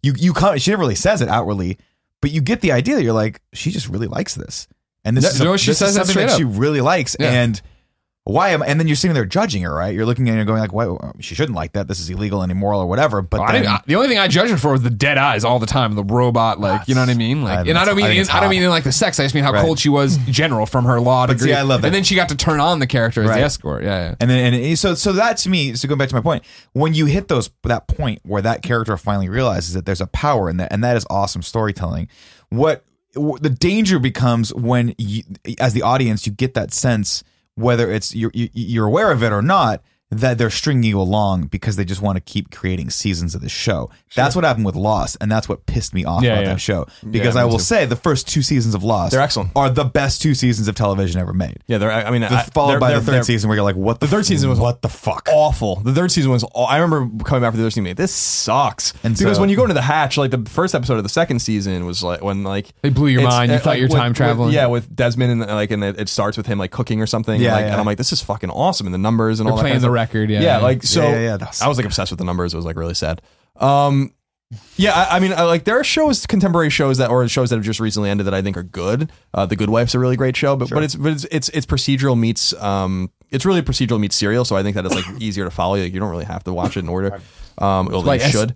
You come. She never really says it outwardly, but you get the idea that you're like, she just really likes this, and this is something that she really likes, and why am? And then you're sitting there judging her, right? You're looking at her going like, why she shouldn't like that? This is illegal and immoral or whatever. But the only thing I judge her for is the dead eyes all the time, the robot, like you know what I mean? Like, I don't mean in like the sex. I just mean how cold she was, general from her law degree. Yeah, I love that. And then she got to turn on the character as the escort, And then so that to me. So going back to my point, when you hit that point where that character finally realizes that there's a power in that, and that is awesome storytelling. What the danger becomes when you, as the audience, you get that sense. Whether it's you're aware of it or not, that they're stringing you along because they just want to keep creating seasons of the show. Sure. That's what happened with Lost, and that's what pissed me off about that show. Because I will say the first 2 seasons of Lost are the best 2 seasons of television ever made. Yeah, followed by the third season where you're like, what the third season was what the fuck? Awful. The third season was I remember coming back for the third season being, this sucks. And because when you go into the hatch, like the first episode of the second season was like when like they blew your mind. You thought like, you're time traveling. Yeah, with Desmond and it starts with him like cooking or something. Yeah, and I'm like, this is fucking awesome. And the numbers and all that. Record I was like obsessed with the numbers. It was like really sad. I there are contemporary shows that have just recently ended that I think are good. The Good Wife's a really great show, but it's procedural meets it's really procedural meets serial, so I think that it's like easier to follow. Like, you don't really have to watch it in order. Should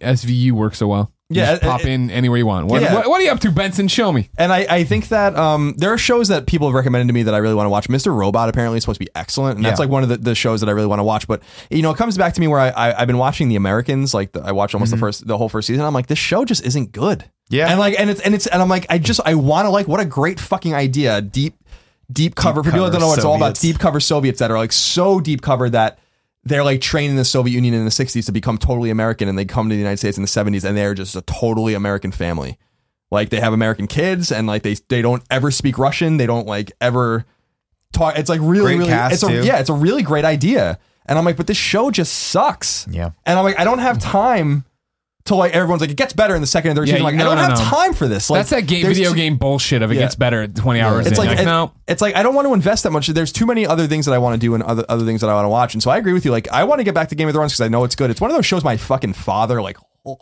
SVU works so well. Yeah, just pop in anywhere you want. What are you up to, Benson? Show me. And I think that there are shows that people have recommended to me that I really want to watch. Mr. Robot apparently is supposed to be excellent, and that's like one of the shows that I really want to watch. But you know, it comes back to me where I've been watching The Americans. Like I watched almost the whole first season. I'm like, this show just isn't good. Yeah, and like and I'm like, I want to, like, what a great fucking idea. Deep cover for people that don't know what it's all about. Deep cover Soviets that are like so deep cover that they're like trained in the Soviet Union in the 60s to become totally American, and they come to the United States in the 70s and they're just a totally American family. Like they have American kids and like they don't ever speak Russian. They don't like ever talk. It's like really, really, it's a really great idea. And I'm like, but this show just sucks. Yeah. And I'm like, I don't have time to, like, everyone's like, it gets better in the second and third season. Like, I don't have time for this. Like, that's that video game bullshit of it gets better 20 hours in. It's like, I don't want to invest that much. There's too many other things that I want to do and other things that I want to watch. And so I agree with you. Like, I want to get back to Game of Thrones because I know it's good. It's one of those shows my fucking father, like,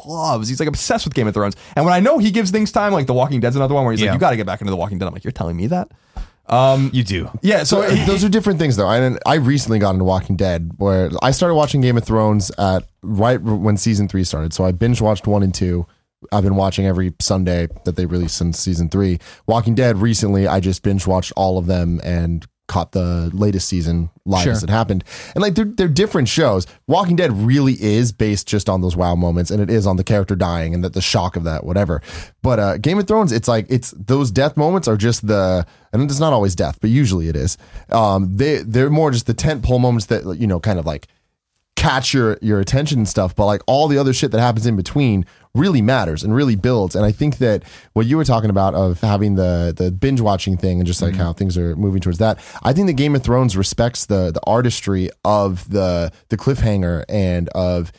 loves. He's like obsessed with Game of Thrones. And when I know he gives things time, like The Walking Dead's another one where he's like, you got to get back into The Walking Dead. I'm like, you're telling me that? You do. Yeah, so those are different things, though. I recently got into Walking Dead, where I started watching Game of Thrones right when season 3 started. So I binge watched 1 and 2. I've been watching every Sunday that they released since season 3. Walking Dead recently, I just binge watched all of them and caught the latest season live as it happened. And like they're different shows. Walking Dead really is based just on those wow moments, and it is on the character dying and that the shock of that, whatever. But Game of Thrones, it's like those death moments are just and it's not always death, but usually it is. They're more just the tentpole moments that, you know, kind of like catch your attention and stuff, but like all the other shit that happens in between really matters and really builds. And I think that what you were talking about of having the binge watching thing and just like how things are moving towards that, I think that Game of Thrones respects the artistry of the cliffhanger and of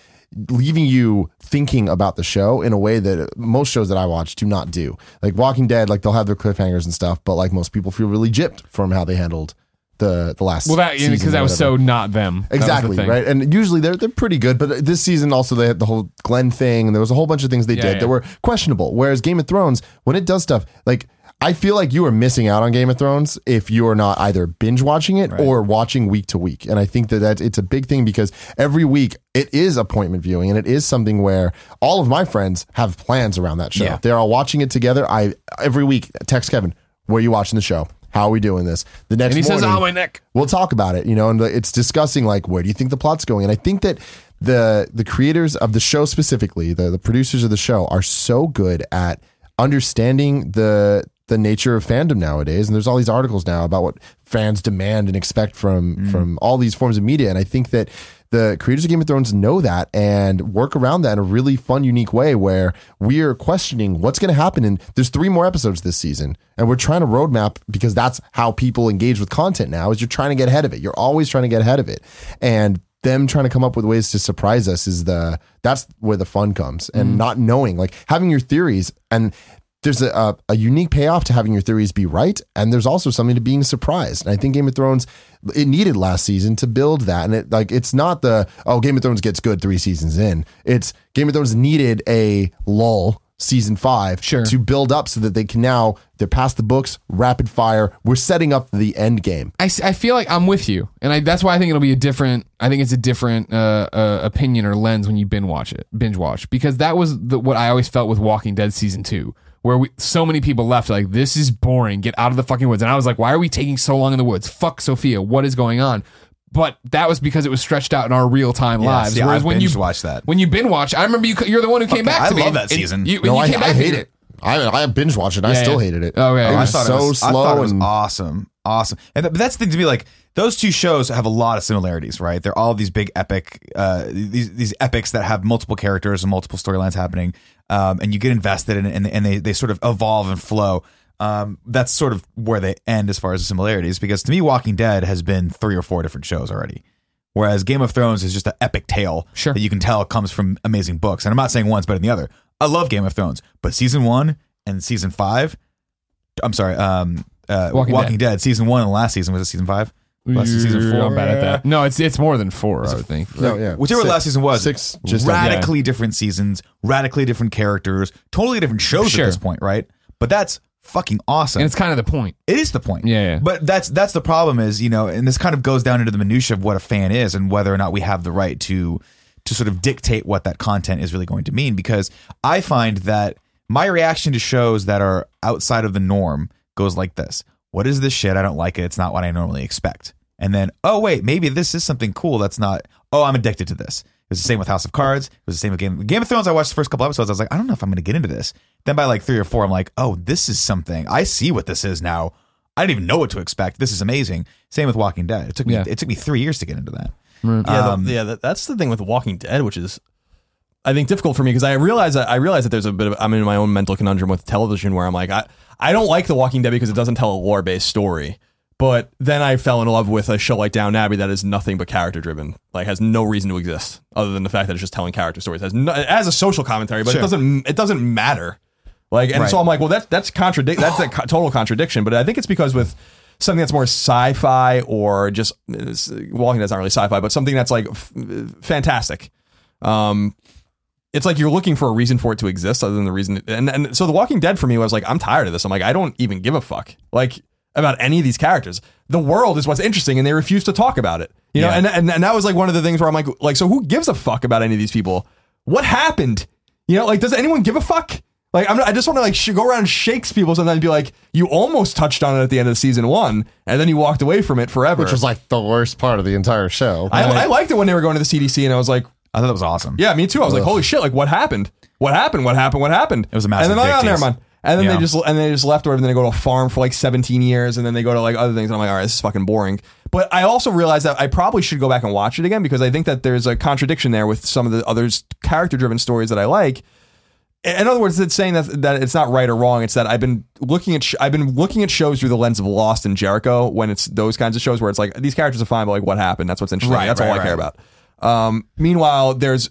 leaving you thinking about the show in a way that most shows that I watch do not do. Like Walking Dead, like they'll have their cliffhangers and stuff, but like most people feel really gypped from how they handled the last season. Well, that, because that was so not them. Exactly, right? And usually they're pretty good, but this season also they had the whole Glenn thing, and there was a whole bunch of things they did that were questionable. Whereas Game of Thrones, when it does stuff, like I feel like you are missing out on Game of Thrones if you are not either binge watching it or watching week to week. And I think that it's a big thing because every week it is appointment viewing, and it is something where all of my friends have plans around that show. Yeah. They're all watching it together. I every week text Kevin, where are you watching the show? How are we doing this? The next morning, and he says, "Oh, my neck." We'll talk about it, you know, and it's discussing like, where do you think the plot's going? And I think that the creators of the show specifically, the producers of the show, are so good at understanding the nature of fandom nowadays. And there's all these articles now about what fans demand and expect from all these forms of media. And I think that the creators of Game of Thrones know that and work around that in a really fun, unique way where we're questioning what's going to happen. And there's 3 more episodes this season, and we're trying to roadmap, because that's how people engage with content now, is you're trying to get ahead of it. You're always trying to get ahead of it. And them trying to come up with ways to surprise us that's where the fun comes, and not knowing, like having your theories, and there's a unique payoff to having your theories be right, and there's also something to being surprised. And I think Game of Thrones, it needed last season to build that, and it like it's not Game of Thrones gets good 3 seasons in. It's Game of Thrones needed a lull season 5 to build up so that they can now, they're past the books, rapid fire, we're setting up the end game. I feel like I'm with you, and that's why I think it'll be a different opinion or lens when you binge watch, because that was what I always felt with Walking Dead season 2. Where so many people left, like, this is boring, get out of the fucking woods. And I was like, why are we taking so long in the woods? Fuck Sophia, what is going on? But that was because it was stretched out in our real time lives. Yeah, whereas when you binge watch, I remember you're the one who came back to me. I love that season. I hate it. I binge watched it. I still hated it. Oh yeah, I thought it was awesome. And but that's the thing to be like. Those 2 shows have a lot of similarities, right? They're all these big epic, these epics that have multiple characters and multiple storylines happening, and you get invested in it, and they sort of evolve and flow. That's sort of where they end as far as the similarities, because to me, Walking Dead has been 3 or 4 different shows already, whereas Game of Thrones is just an epic tale that you can tell comes from amazing books. And I'm not saying one's better than the other. I love Game of Thrones, but season 1 and season 5, I'm sorry, Walking Dead, season 1 and last season, was it season 5? Last season 4. I'm bad at that. No, it's more than 4, I would think. No, yeah. Whichever 6, last season was. 6. Just radically different seasons, radically different characters, totally different shows at this point, right? But that's fucking awesome. And it's kind of the point. It is the point. Yeah. But that's the problem is, you know, and this kind of goes down into the minutia of what a fan is and whether or not we have the right to to sort of dictate what that content is really going to mean, because I find that my reaction to shows that are outside of the norm goes like this. What is this shit? I don't like it. It's not what I normally expect. And then, oh, wait, maybe this is something cool that's not, oh, I'm addicted to this. It was the same with House of Cards. It was the same with Game of Thrones. I watched the first couple episodes. I was like, I don't know if I'm going to get into this. Then by like 3 or 4, I'm like, oh, this is something. I see what this is now. I didn't even know what to expect. This is amazing. Same with Walking Dead. It took me 3 years to get into that. Right. That's the thing with Walking Dead, which is, I think, difficult for me, because I realize that there's a bit of, I'm in my own mental conundrum with television where I'm like, I don't like The Walking Dead because it doesn't tell a lore based story. But then I fell in love with a show like Down Abbey that is nothing but character driven, like has no reason to exist other than the fact that it's just telling character stories. It has a social commentary, but sure. It doesn't matter. Like, and right. So I'm like, well, that's a total contradiction. But I think it's because with something that's more sci-fi, or just Walking Dead's not really sci-fi, but something that's like fantastic. It's like you're looking for a reason for it to exist other than the reason. And so The Walking Dead for me was like, I'm tired of this. I'm like, I don't even give a fuck. Like, about any of these characters. The world is what's interesting, and they refuse to talk about it. You know, and that was like one of the things where I'm like, so who gives a fuck about any of these people? What happened? You know, like, does anyone give a fuck? Like, I just want to like go around and shakes people and then be like, you almost touched on it at the end of season 1, and then you walked away from it forever. Which was like the worst part of the entire show. I liked it when they were going to the CDC, and I was like, I thought that was awesome. Yeah, me too. I was like, holy shit, like what happened? It was a massive. And then I never mind. And then they just left, or then they go to a farm for like 17 years, and then they go to like other things. And I'm like, all right, this is fucking boring. But I also realized that I probably should go back and watch it again, because I think that there's a contradiction there with some of the other character-driven stories that I like. In other words, it's saying that it's not right or wrong. It's that I've been looking at shows through the lens of Lost and Jericho, when it's those kinds of shows where it's like, these characters are fine, but like what happened? That's what's interesting. That's all I care about. Meanwhile, there's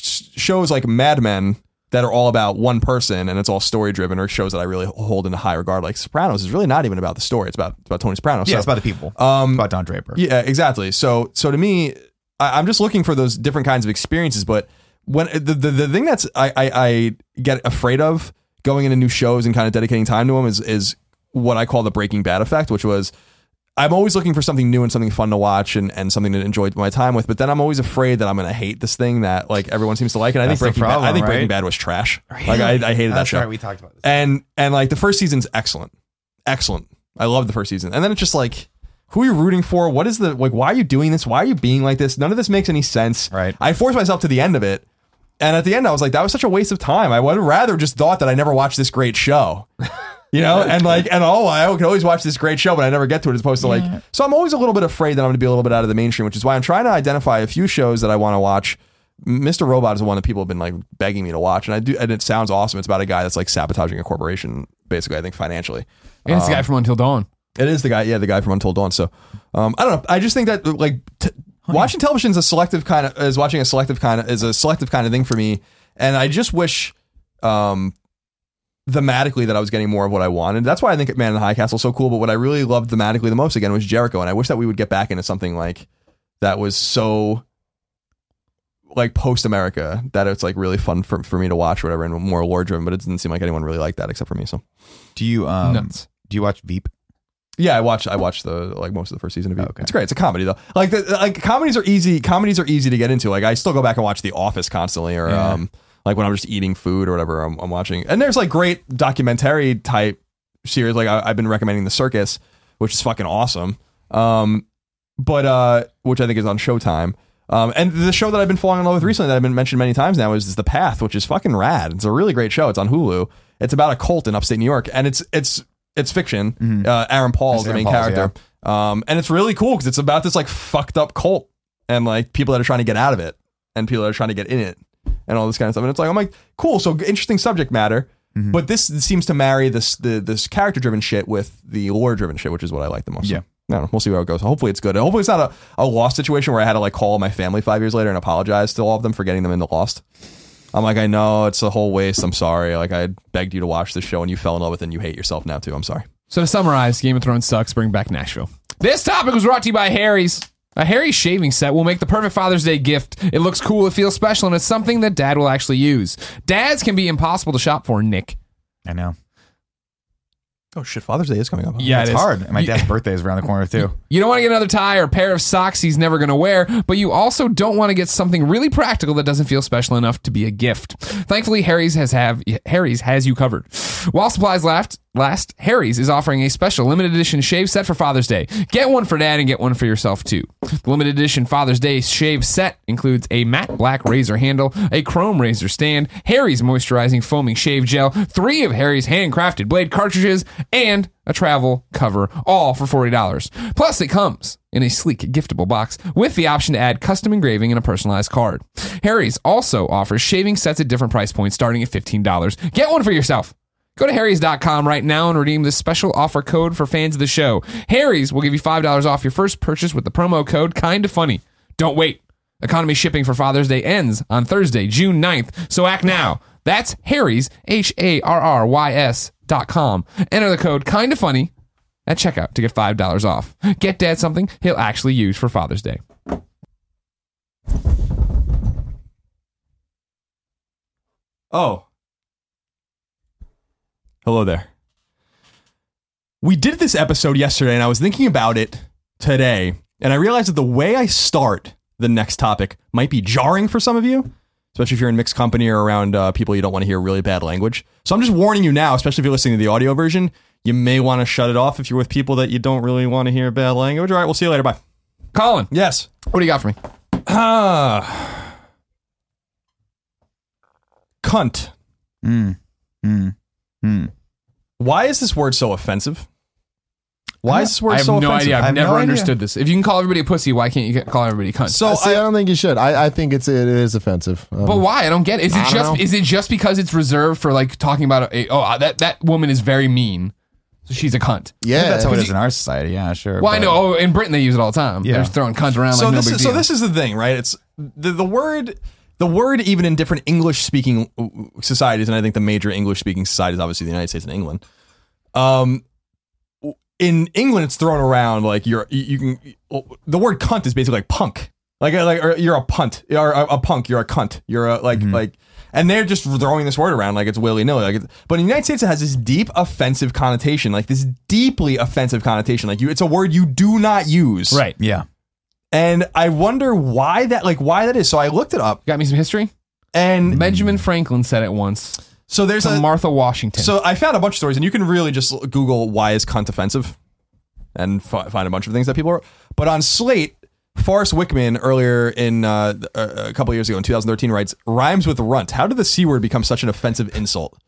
shows like Mad Men that are all about one person, and it's all story driven, or shows that I really hold in high regard. Like Sopranos is really not even about the story. It's about Tony Soprano. Yeah, so, it's about the people. It's about Don Draper. Yeah, exactly. So to me, I'm just looking for those different kinds of experiences. But when the thing that's I get afraid of going into new shows and kind of dedicating time to them is what I call the Breaking Bad effect, which was, I'm always looking for something new and something fun to watch and something to enjoy my time with. But then I'm always afraid that I'm going to hate this thing that like everyone seems to like. And I think Breaking Bad was trash. Really? Like I hated that show. Right, we talked about this. And like the first season's excellent. I love the first season. And then it's just like, who are you rooting for? What is why are you doing this? Why are you being like this? None of this makes any sense. Right. I forced myself to the end of it. And at the end I was like, that was such a waste of time. I would have rather just thought that I never watched this great show. You know, I can always watch this great show, but I never get to it, as opposed to like, so I'm always a little bit afraid that I'm going to be a little bit out of the mainstream, which is why I'm trying to identify a few shows that I want to watch. Mr. Robot is one that people have been like begging me to watch. And I do. And it sounds awesome. It's about a guy that's like sabotaging a corporation, basically, I think financially. And it's the guy from Until Dawn. It is the guy. Yeah. The guy from Until Dawn. So I don't know. I just think that like watching television is a selective kind of thing for me. And I just wish, thematically, that I was getting more of what I wanted. That's why I think Man in the High Castle is so cool. But what I really loved thematically the most, again, was Jericho. And I wish that we would get back into something like that was so like post-America that it's like really fun for me to watch or whatever, and more lore driven. But it didn't seem like anyone really liked that except for me. So do you watch Veep? Yeah, I watched the like most of the first season of Veep. Oh, okay. It's great. It's a comedy though. Like comedies are easy to get into. Like I still go back and watch The Office constantly, or like when I'm just eating food or whatever, I'm watching. And there's like great documentary type series. Like I've been recommending The Circus, which is fucking awesome. But which I think is on Showtime. And the show that I've been falling in love with recently that I've been mentioned many times now is The Path, which is fucking rad. It's a really great show. It's on Hulu. It's about a cult in upstate New York, and it's fiction. Mm-hmm. Aaron Paul is the main character. Yeah. And it's really cool because it's about this like fucked up cult and like people that are trying to get out of it and people that are trying to get in it. And all this kind of stuff. And it's like, I'm like, cool. So interesting subject matter. Mm-hmm. But this seems to marry this character driven shit with the lore driven shit, which is what I like the most. Yeah. I don't know. We'll see where it goes. Hopefully it's good. Hopefully it's not a Lost situation where I had to like call my family 5 years later and apologize to all of them for getting them into Lost. I'm like, I know it's a whole waste. I'm sorry. Like I begged you to watch this show and you fell in love with it and you hate yourself now too. I'm sorry. So to summarize, Game of Thrones sucks. Bring back Nashville. This topic was brought to you by Harry's. A Harry's shaving set will make the perfect Father's Day gift. It looks cool, it feels special, and it's something that Dad will actually use. Dads can be impossible to shop for, Nick. I know. Oh shit, Father's Day is coming up. Huh? Yeah, it's hard. And my dad's birthday is around the corner too. You don't want to get another tie or a pair of socks he's never going to wear, but you also don't want to get something really practical that doesn't feel special enough to be a gift. Thankfully, Harry's has you covered. While supplies last, Harry's is offering a special limited edition shave set for Father's Day. Get one for Dad and get one for yourself too. The limited edition Father's Day shave set includes a matte black razor handle, a chrome razor stand, Harry's moisturizing foaming shave gel, 3 of Harry's handcrafted blade cartridges, and a travel cover, all for $40. Plus, it comes in a sleek, giftable box with the option to add custom engraving and a personalized card. Harry's also offers shaving sets at different price points starting at $15. Get one for yourself. Go to harrys.com right now and redeem this special offer code for fans of the show. Harry's will give you $5 off your first purchase with the promo code Kinda Funny. Don't wait. Economy shipping for Father's Day ends on Thursday, June 9th, so act now. That's Harry's, HARRYS.com. Enter the code Kinda Funny at checkout to get $5 off. Get Dad something he'll actually use for Father's Day. Oh. Hello there. We did this episode yesterday, and I was thinking about it today, and I realized that the way I start the next topic might be jarring for some of you, especially if you're in mixed company or around people you don't want to hear really bad language. So I'm just warning you now, especially if you're listening to the audio version, you may want to shut it off if you're with people that you don't really want to hear bad language. All right, we'll see you later. Bye. Colin. Yes. What do you got for me? Cunt. Why is this word so offensive? I have no idea. I've never understood this. If you can call everybody a pussy, why can't you call everybody a cunt? So I don't think you should. I think it is offensive. But why? I don't get it. Is it just because it's reserved for like talking about that woman is very mean, so she's a cunt? Yeah, that's how it is in our society. Yeah, sure. Well, I know. Oh, in Britain they use it all the time. Yeah. They're just throwing cunt around. So this is the thing, right? It's the word. The word, even in different English-speaking societies, and I think the major English-speaking society is obviously the United States and England. In England, it's thrown around like the word "cunt" is basically like punk, or you're a punt, or a punk, you're a cunt, you're a and they're just throwing this word around like it's willy-nilly. But in the United States, it has this deep offensive connotation, it's a word you do not use, right? Yeah. And I wonder why that is. So I looked it up. Got me some history. And Benjamin Franklin said it once. So there's Martha Washington. So I found a bunch of stories, and you can really just Google "why is cunt offensive" and find a bunch of things that people are. But on Slate, Forrest Wickman earlier in a couple years ago in 2013 writes, "Rhymes with runt. How did the C word become such an offensive insult?"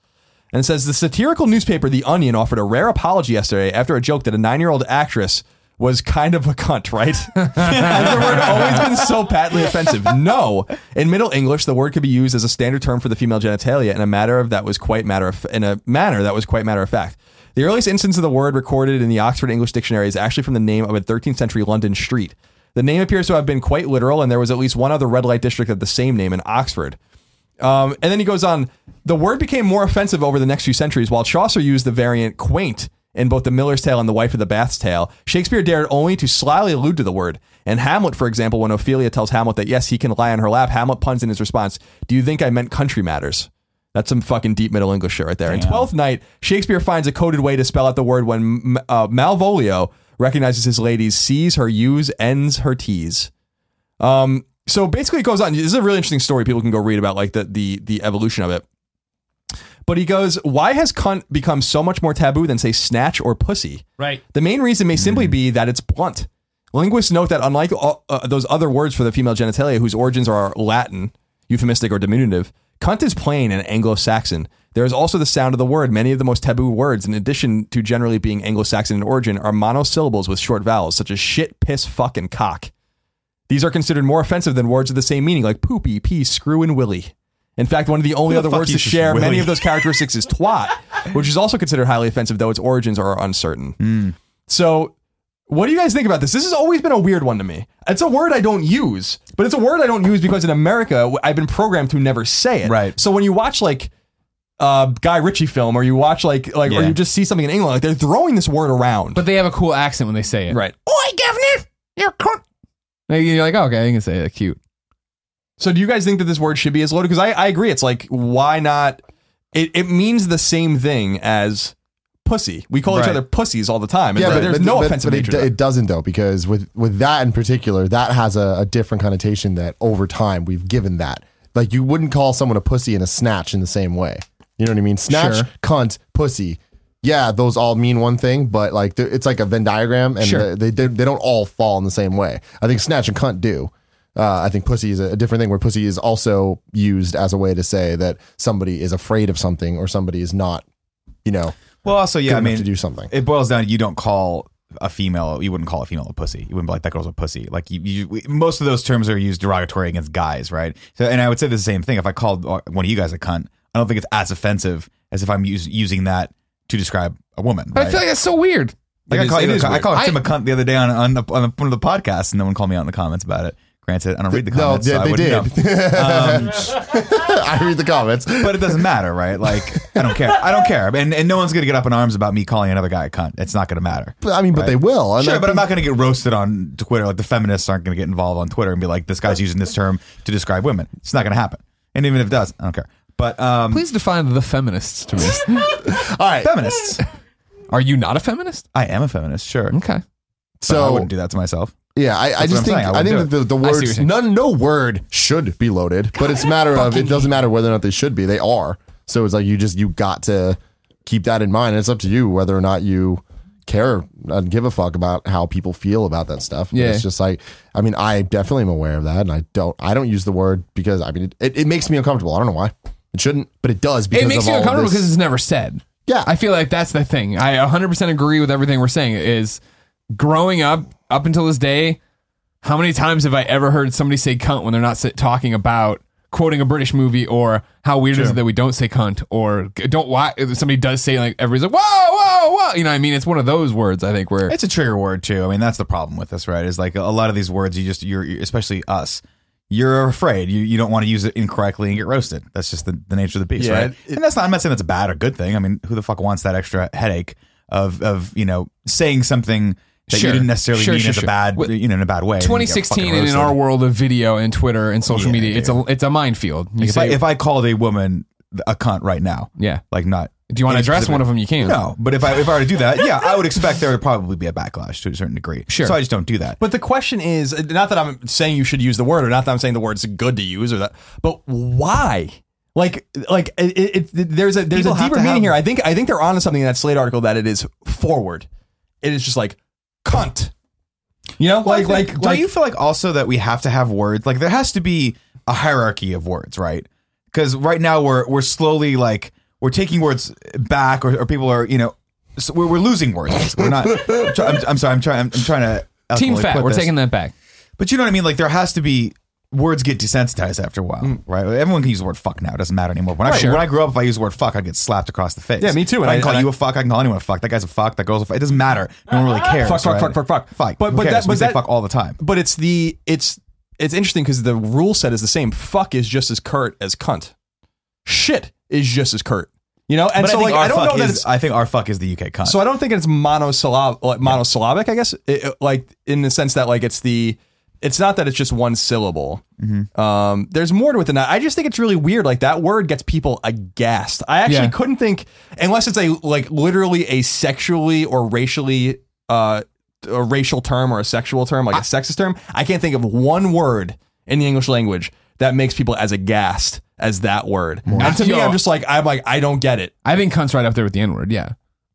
And it says the satirical newspaper The Onion offered a rare apology yesterday after a joke that a 9-year-old actress was kind of a cunt, right? Has the word always been so patently offensive? No. In Middle English, the word could be used as a standard term for the female genitalia in a manner that was quite matter of fact. The earliest instance of the word recorded in the Oxford English Dictionary is actually from the name of a 13th century London street. The name appears to have been quite literal, and there was at least one other red light district of the same name in Oxford. And then he goes on, the word became more offensive over the next few centuries, while Chaucer used the variant quaint in both The Miller's Tale and The Wife of the Bath's Tale. Shakespeare dared only to slyly allude to the word. And Hamlet, for example, when Ophelia tells Hamlet that, yes, he can lie on her lap, Hamlet puns in his response, "Do you think I meant country matters?" That's some fucking deep Middle English shit right there. Damn. In Twelfth Night, Shakespeare finds a coded way to spell out the word when Malvolio recognizes his ladies, sees her use, ends her tease. So basically it goes on. This is a really interesting story people can go read about, like the evolution of it. But he goes, why has cunt become so much more taboo than, say, snatch or pussy? Right. The main reason may simply be that it's blunt. Linguists note that unlike those other words for the female genitalia, whose origins are Latin, euphemistic or diminutive, cunt is plain and Anglo-Saxon. There is also the sound of the word. Many of the most taboo words, in addition to generally being Anglo-Saxon in origin, are monosyllables with short vowels, such as shit, piss, fuck, and cock. These are considered more offensive than words of the same meaning, like poopy, pee, screw, and willy. In fact, one of the only other words to share many of those characteristics is twat, which is also considered highly offensive, though its origins are uncertain. So what do you guys think about this? This has always been a weird one to me. It's a word I don't use, but it's a word I don't use because in America, I've been programmed to never say it. Right. So when you watch like Guy Ritchie film or you watch or you just see something in England, like they're throwing this word around. But they have a cool accent when they say it. Right. Oi, governor, you're cunt. You're like, oh, okay, you can say it. Cute. So do you guys think that this word should be as loaded? Because I agree. It's like, why not? It means the same thing as pussy. We call each other pussies all the time. Yeah, but there's no offensive nature. It doesn't, though, because with that in particular, that has a different connotation that over time we've given that. Like, you wouldn't call someone a pussy and a snatch in the same way. You know what I mean? Snatch, cunt, pussy. Yeah, those all mean one thing, but like it's like a Venn diagram, and they don't all fall in the same way. I think snatch and cunt do. I think pussy is a different thing, where pussy is also used as a way to say that somebody is afraid of something or somebody is not, you know. Well, also, yeah, I mean, to do something. It boils down to you wouldn't call a female a pussy. You wouldn't be like, that girl's a pussy. Like most of those terms are used derogatory against guys, right? So, and I would say the same thing. If I called one of you guys a cunt, I don't think it's as offensive as if I'm using that to describe a woman. But right? I feel like that's so weird. Like I called Tim a cunt the other day on one of the podcasts, and no one called me out in the comments about it. Granted, I don't read the comments. No, they did. I read the comments, but it doesn't matter, right? Like, I don't care, and no one's gonna get up in arms about me calling another guy a cunt. It's not gonna matter. But, I mean, right? But they will. And but I'm not gonna get roasted on Twitter. Like the feminists aren't gonna get involved on Twitter and be like, "This guy's using this term to describe women." It's not gonna happen. And even if it does, I don't care. But please define the feminists to me. All right, feminists. Are you not a feminist? I am a feminist. Sure. Okay. So I wouldn't do that to myself. Yeah, I think that the words, no word should be loaded, but it's a matter of, it doesn't matter whether or not they should be. They are. So it's like, you got to keep that in mind. And it's up to you whether or not you care and give a fuck about how people feel about that stuff. Yeah. It's just like, I mean, I definitely am aware of that. And I don't use the word because, I mean, it makes me uncomfortable. I don't know why. It shouldn't, but it does. Because it makes you uncomfortable because it's never said. Yeah. I feel like that's the thing. I 100% agree with everything we're saying is growing up until this day, how many times have I ever heard somebody say cunt when they're not talking about quoting a British movie, or how weird is it that we don't say cunt, or somebody does say, like, everybody's like, whoa, whoa, whoa. You know what I mean? It's one of those words, I think, where it's a trigger word too. I mean, that's the problem with this, right? Is like a lot of these words, you're especially us. You're afraid. You don't want to use it incorrectly and get roasted. That's just the nature of the beast, right? And I'm not saying that's a bad or good thing. I mean, who the fuck wants that extra headache of saying something that you didn't necessarily mean as a bad, in a bad way. 2016, and in our world of video and Twitter and social media, it's a minefield. Like if I called a woman a cunt right now, do you want to address one of them? You can. No, but if I were to do that, I would expect there would probably be a backlash to a certain degree. Sure. So I just don't do that. But the question is, not that I'm saying you should use the word, or not that I'm saying the word's good to use, or that, but why? Like there's a deeper meaning here. I think they're onto something in that Slate article, that it is forward. It is just like, cunt, you know, do you feel like also that we have to have words? Like, there has to be a hierarchy of words, right? Because right now we're slowly, like, we're taking words back, or people are, so we're losing words. We're not. I'm sorry. I'm trying to team fat. We're taking that back. But you know what I mean? Like, there has to be. Words get desensitized after a while, right? Everyone can use the word fuck now. It doesn't matter anymore. When I grew up, if I used the word fuck, I'd get slapped across the face. Yeah, me too. And I can call you a fuck. I can call anyone a fuck. That guy's a fuck. That girl's a fuck. It doesn't matter. No one really cares. Fuck. But we say fuck all the time. But it's interesting because the rule set is the same. Fuck is just as curt as cunt. Shit is just as curt. You know, and but so I think like, I don't know that I think our fuck is the UK cunt. So I don't think it's monosyllabic. I guess in the sense that it's not that it's just one syllable. Mm-hmm. There's more to it than that. I just think it's really weird. Like, that word gets people aghast. I actually couldn't think, unless it's literally a sexually or racially a racial term or a sexual term, like a sexist term. I can't think of one word in the English language that makes people as aghast as that word. More. And to me, I'm just like, I don't get it. I think cunt's right up there with the N word. Yeah.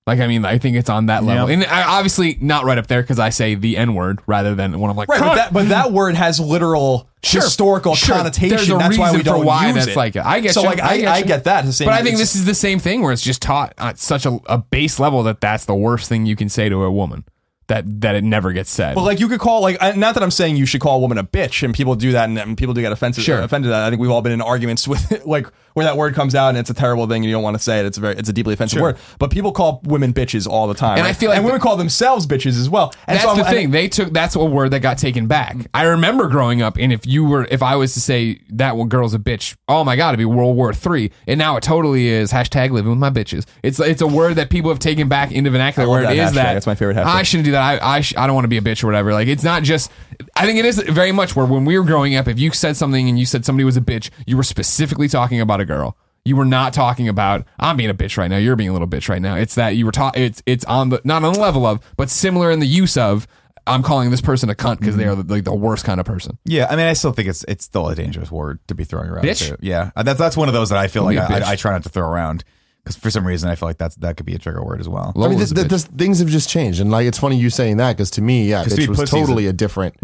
Like, I mean, I think it's on that level. Yep. And obviously not right up there because I say the N-word rather than one of like... Right, but that word has literal historical connotation. There's a that's reason why we don't why use that's it. Like, I get so, you, like, I get that. The same but I think this is the same thing where it's just taught at such a base level that that's the worst thing you can say to a woman. That it never gets said. But like, you could call, like, not that I'm saying you should call a woman a bitch, and people do that, and people do get offended. That I think we've all been in arguments with it, like where that word comes out and it's a terrible thing and you don't want to say it. It's a deeply offensive word. But people call women bitches all the time, and right? I feel like women call themselves bitches as well. And that's the thing. That's a word that got taken back. I remember growing up, and if I was to say that one girl's a bitch, oh my god, it'd be World War III. And now it totally is hashtag living with my bitches. It's a word that people have taken back into vernacular where it is hashtag. That's my favorite hashtag. I shouldn't do that. I don't want to be a bitch or whatever. Like, it's not just, I think it is very much where when we were growing up, if you said something and you said somebody was a bitch, you were specifically talking about a girl. You were not talking about, I'm being a bitch right now, you're being a little bitch right now. It's that you were it's on the, not on the level of, but similar in the use of, I'm calling this person a cunt because they are like the worst kind of person. Yeah, I mean, I still think it's still a dangerous word to be throwing around. Bitch? Too. Yeah, that's one of those that I feel like I try not to throw around because for some reason I feel like that could be a trigger word as well. I mean, things have just changed, and like it's funny you saying that because to me, it was totally a different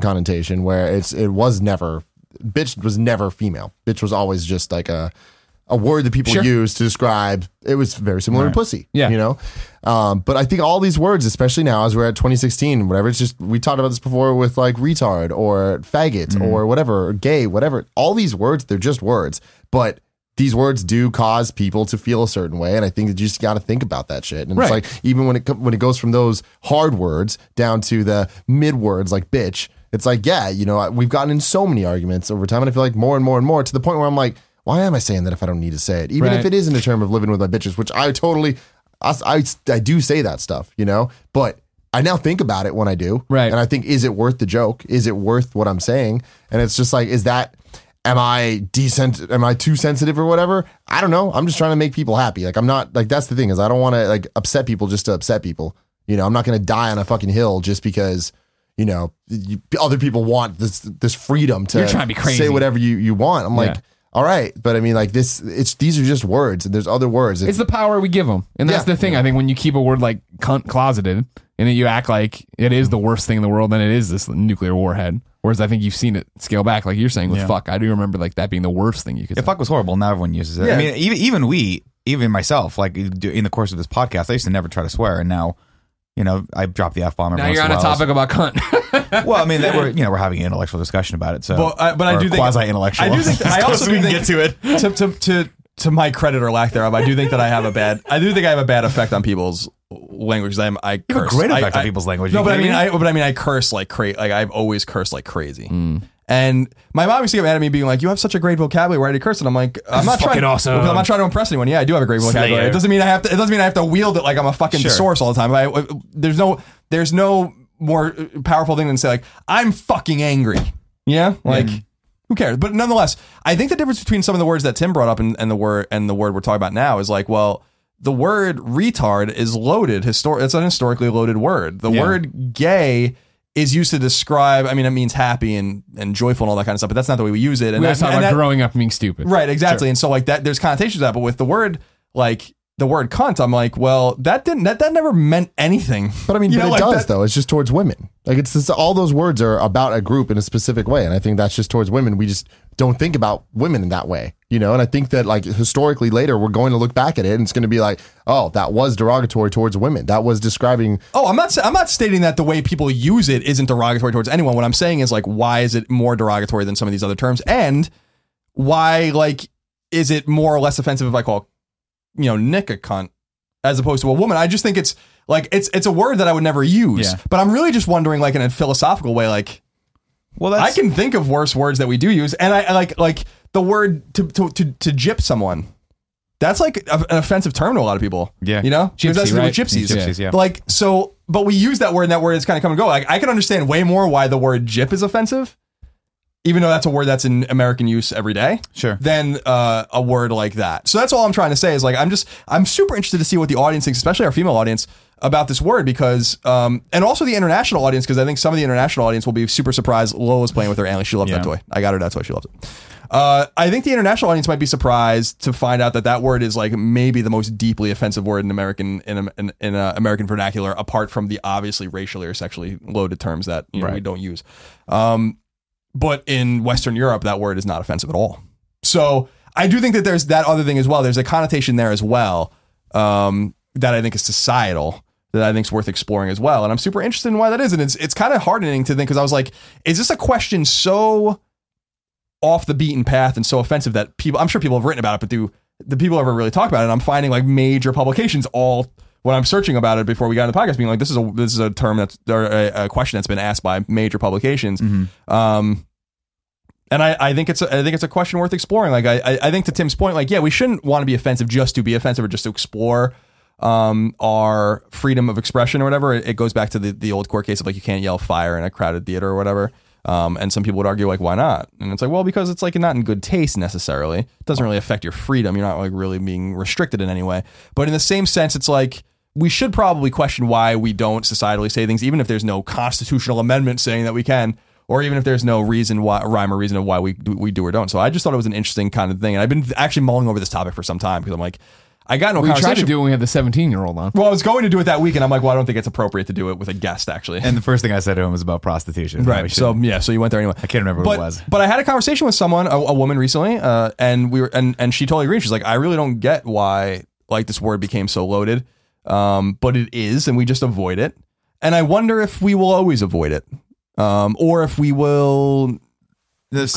connotation where bitch was never female. Bitch was always just like a word that people use to describe. It was very similar to pussy, you know? But I think all these words, especially now as we're at 2016, whatever, it's just, we talked about this before with like retard or faggot or whatever, or gay, whatever. All these words, they're just words, but these words do cause people to feel a certain way. And I think that you just got to think about that shit. And it's like, even when it goes from those hard words down to the mid words like bitch, it's like, yeah, you know, we've gotten in so many arguments over time. And I feel like more and more and more to the point where I'm like, why am I saying that if I don't need to say it? Even if it isn't a term of living with my bitches, which I totally, I do say that stuff, you know, but I now think about it when I do. Right. And I think, is it worth the joke? Is it worth what I'm saying? And it's just like, am I too sensitive or whatever? I don't know. I'm just trying to make people happy. Like, I'm not, like, that's the thing is I don't want to like upset people just to upset people. You know, I'm not going to die on a fucking hill just because, you know, other people want this freedom to, you're trying to be crazy, say whatever you want. I'm like, all right, but I mean, like these are just words, and there's other words. It's the power we give them, and that's the thing. I think when you keep a word like cunt closeted, and then you act like it is the worst thing in the world, then it is this nuclear warhead. Whereas I think you've seen it scale back, like you're saying with fuck. I do remember like that being the worst thing you could say. Fuck was horrible. Now everyone uses it. Yeah. I mean, even myself, like in the course of this podcast, I used to never try to swear, and now, you know, I dropped the F-bomb. Now you're on a topic about cunt. Well, I mean, we're having an intellectual discussion about it. So, but I do think quasi-intellectual. I also think to my credit or lack thereof, I do think that I have a bad effect on people's language. I curse. You have a great effect on people's language. No, but I mean, I curse like crazy. Like I've always cursed like crazy. And my mom used to get mad at me being like, you have such a great vocabulary, why do you curse? And I'm like, I'm not trying to impress anyone. Yeah, I do have a great vocabulary. Slayer. It doesn't mean I have to wield it like I'm a fucking source all the time. There's no more powerful thing than to say like, I'm fucking angry. Yeah. Like who cares? But nonetheless, I think the difference between some of the words that Tim brought up and the word we're talking about now is like, well, the word retard is loaded. It's an historically loaded word. The word gay is used to describe, I mean, it means happy and joyful and all that kind of stuff, but that's not the way we use it. And that's talking about growing up and being stupid. Right, exactly. Sure. And so like that, there's connotations to that, but with the word, like the word cunt, I'm like, well, that never meant anything. But I mean, it does though. It's just towards women. Like it's just, all those words are about a group in a specific way. And I think that's just towards women. We just don't think about women in that way, you know? And I think that like historically later, we're going to look back at it and it's going to be like, oh, that was derogatory towards women. That was describing. Oh, I'm not stating that the way people use it isn't derogatory towards anyone. What I'm saying is like, why is it more derogatory than some of these other terms? And why, like, is it more or less offensive if I call, you know, Nick a cunt as opposed to a woman? I just think it's like it's a word that I would never use. Yeah. But I'm really just wondering, like in a philosophical way, like, well, I can think of worse words that we do use, and I like the word to gyp someone. That's like an offensive term to a lot of people. Yeah, you know, gypsy, that's right? Gypsies. Yeah. Like so, but we use that word, and that word is kind of come and go. Like I can understand way more why the word gyp is offensive, even though that's a word that's in American use every day, sure, than a word like that. So that's all I'm trying to say is like, I'm super interested to see what the audience thinks, especially our female audience, about this word, because, and also the international audience, because I think some of the international audience will be super surprised. Lola's playing with her Annie. She loves that toy. I got her that toy. She loves it. I think the international audience might be surprised to find out that that word is like maybe the most deeply offensive word in American American vernacular, apart from the obviously racially or sexually loaded terms that we don't use. But in Western Europe, that word is not offensive at all. So I do think that there's that other thing as well. There's a connotation there as well that I think is societal, that I think is worth exploring as well. And I'm super interested in why that is. And it's kind of hardening to think, because I was like, is this a question so off the beaten path and so offensive that people, I'm sure people have written about it, but do the people ever really talk about it? And I'm finding like major publications all when I'm searching about it before we got into the podcast being like, this is a term that's, or a question that's been asked by major publications. Mm-hmm. And I think it's a question worth exploring. Like I think to Tim's point, like, yeah, we shouldn't want to be offensive just to be offensive or just to explore our freedom of expression or whatever. It goes back to the old court case of like, you can't yell fire in a crowded theater or whatever. And some people would argue, like, why not? And it's like, well, because it's like not in good taste necessarily. It doesn't really affect your freedom. You're not like really being restricted in any way. But in the same sense, it's like we should probably question why we don't societally say things, even if there's no constitutional amendment saying that we can, or even if there's no reason why, rhyme or reason of why we do or don't. So I just thought it was an interesting kind of thing. And I've been actually mulling over this topic for some time because I'm like, I got no conversation. We tried to do it when we had the 17-year-old on. Well, I was going to do it that week, and I'm like, well, I don't think it's appropriate to do it with a guest, actually. And the first thing I said to him was about prostitution. Right. So, yeah, so you went there anyway. I can't remember what it was. But I had a conversation with someone, a woman recently, and we were, and she totally agreed. She's like, I really don't get why, like, this word became so loaded, but it is, and we just avoid it. And I wonder if we will always avoid it, or if we will...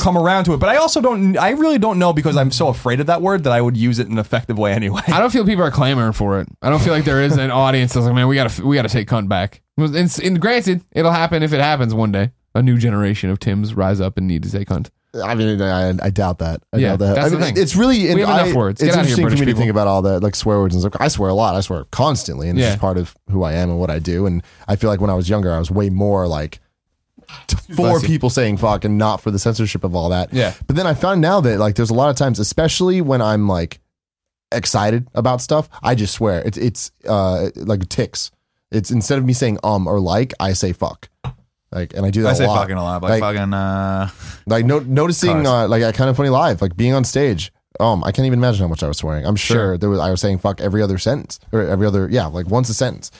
come around to it. But I also don't, I really don't know, because I'm so afraid of that word that I would use it in an effective way anyway. I don't feel people are clamoring for it. I don't feel like there is an audience that's like, man, we gotta take cunt back. And granted, it'll happen if it happens one day. A new generation of Tims rise up and need to say cunt. I mean, I doubt that. I doubt that. That's the thing. It's really, we have enough words. It's interesting here, for me people. To think about all that, like swear words and stuff. I swear a lot. I swear constantly, and it's just part of who I am and what I do. And I feel like when I was younger, I was way more like for people saying fuck and not for the censorship of all that. Yeah. But then I found now that like there's a lot of times, especially when I'm like excited about stuff, I just swear. It's like tics. It's instead of me saying or like, I say fuck. Like, and I do that a lot. I say fucking a lot. Like fucking like noticing like a Kind of Funny Live, like being on stage. I can't even imagine how much I was swearing. I'm sure there was, I was saying fuck every other sentence or every other like once a sentence.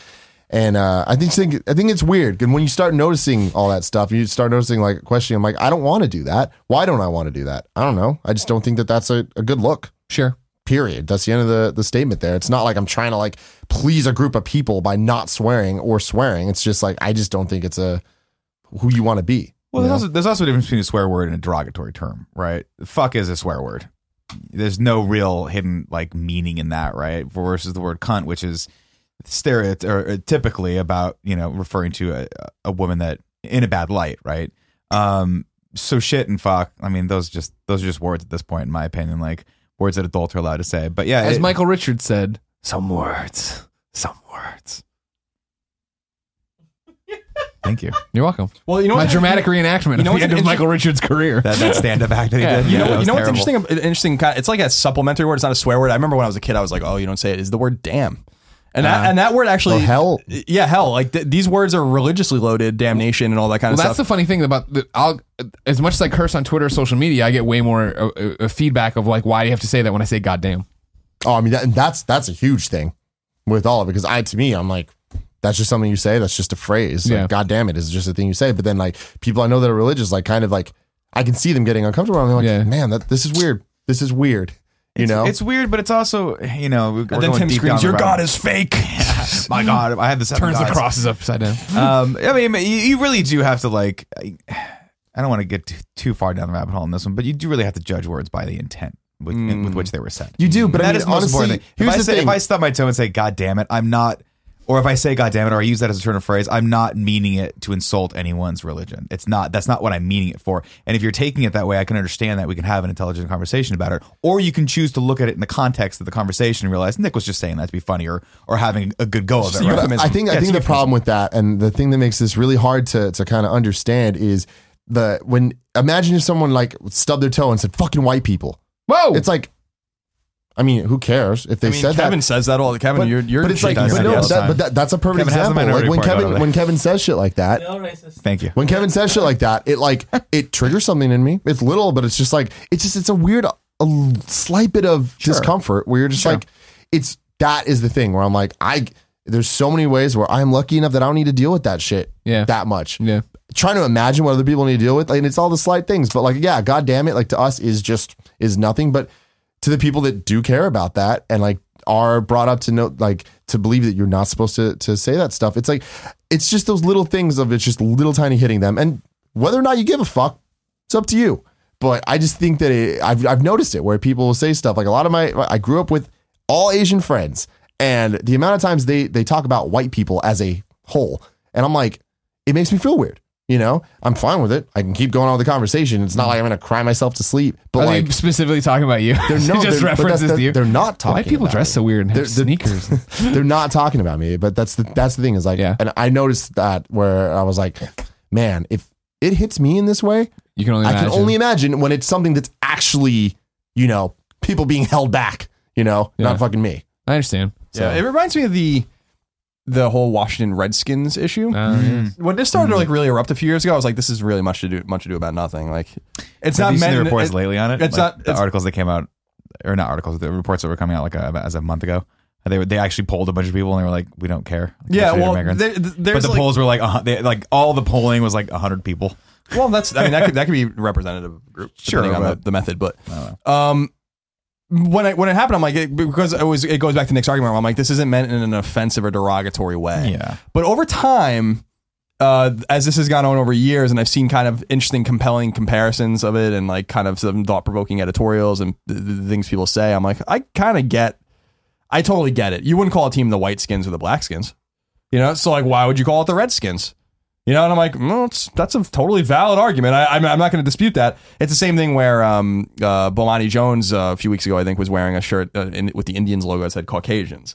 And I think it's weird. And when you start noticing all that stuff, you start noticing like questioning. I'm like, I don't want to do that. Why don't I want to do that? I don't know. I just don't think that that's a good look. Sure. Period. That's the end of the statement there. It's not like I'm trying to like please a group of people by not swearing or swearing. It's just like, I just don't think it's who you want to be. Well, there's also a difference between a swear word and a derogatory term, right? Fuck is a swear word. There's no real hidden like meaning in that, right? Versus the word cunt, which is typically about, you know, referring to a woman that in a bad light, right? So shit and fuck, I mean, those are just words at this point, in my opinion, like words that adults are allowed to say. But yeah, as Michael Richards said, some words. Thank you. You're welcome. Well, you know, my dramatic reenactment at the end of Michael Richards' career. That stand-up act that he did. You know what's interesting? It's like a supplementary word. It's not a swear word. I remember when I was a kid, I was like, oh, you don't say it. Is the word damn. And that word actually... hell. Yeah, hell. Like, these words are religiously loaded, damnation, and all that kind of stuff. Well, that's the funny thing about... as much as I curse on Twitter or social media, I get way more feedback of, like, why do you have to say that when I say goddamn? Oh, I mean, that's a huge thing with all of it, because I'm like, that's just something you say, that's just a phrase. Like, goddamn it is just a thing you say. But then, like, people I know that are religious, like, kind of, like, I can see them getting uncomfortable, and they're like, man, this is weird. This is weird. You know, it's weird, but it's also, you know, we're and then Tim screams, your God is fake. My God, I have the seven turns gods. The crosses upside down. I mean, you really do have to, like, I don't want to get too far down the rabbit hole in this one, but you do really have to judge words by the intent with which they were said. You do, but that is most important. If I stub my toe and say, God damn it, I'm not, or if I say God damn it, or I use that as a turn of phrase, I'm not meaning it to insult anyone's religion. That's not what I'm meaning it for. And if you're taking it that way, I can understand that. We can have an intelligent conversation about it. Or you can choose to look at it in the context of the conversation and realize Nick was just saying that to be funny or having a good go of it. Right? I think the problem with that, and the thing that makes this really hard to kind of understand, is imagine if someone like stubbed their toe and said fucking white people. Whoa! It's like, I mean, who cares if they said Kevin that? Kevin says that all the time. But it's like, that's a perfect example. Like when Kevin says shit like that, no racist. Thank you. When Kevin says shit like that, it like it triggers something in me. It's little, but it's just like it's a weird, a slight bit of discomfort where you're just like, that is the thing where I'm like, there's so many ways where I'm lucky enough that I don't need to deal with that shit that much. Yeah. Trying to imagine what other people need to deal with, and it's all the slight things, but like, yeah, God damn it, like to us is nothing, but to the people that do care about that and like are brought up to know, like to believe that you're not supposed to say that stuff. It's like, it's just those little things of it's just little tiny hitting them, and whether or not you give a fuck, it's up to you. But I just think that I've noticed it where people will say stuff like, a lot of I grew up with all Asian friends, and the amount of times they talk about white people as a whole. And I'm like, it makes me feel weird. You know, I'm fine with it. I can keep going on with the conversation. It's not like I'm going to cry myself to sleep. But are they specifically talking about you? They're no, just references to you. They're not talking. Why do people dress so weird and have sneakers? They're not talking about me. But that's the thing is like, and I noticed that where I was like, man, if it hits me in this way, I can only imagine when it's something that's actually, people being held back, not fucking me. I understand. So. Yeah, it reminds me of the whole Washington Redskins issue. When this started to really erupt a few years ago, I was like, this is really much ado about nothing. Like, it's not meant. Reports lately on it. It's not the articles that came out, or not articles, the reports that were coming out as a month ago. They actually polled a bunch of people and they were like, we don't care. But the polls were like, all the polling was like 100 people. Well, that could be representative of a group, depending on the method. But when it happened, I'm like, it goes back to Nick's argument. I'm like, this isn't meant in an offensive or derogatory way. Yeah. But over time, as this has gone on over years, and I've seen kind of interesting, compelling comparisons of it, and like kind of some thought provoking editorials and the things people say, I'm like, I totally get it. You wouldn't call a team the White Skins or the Black Skins, So like, why would you call it the Red Skins? And I'm like, that's a totally valid argument. I'm not going to dispute that. It's the same thing where Bomani Jones a few weeks ago, I think, was wearing a shirt with the Indians logo that said Caucasians,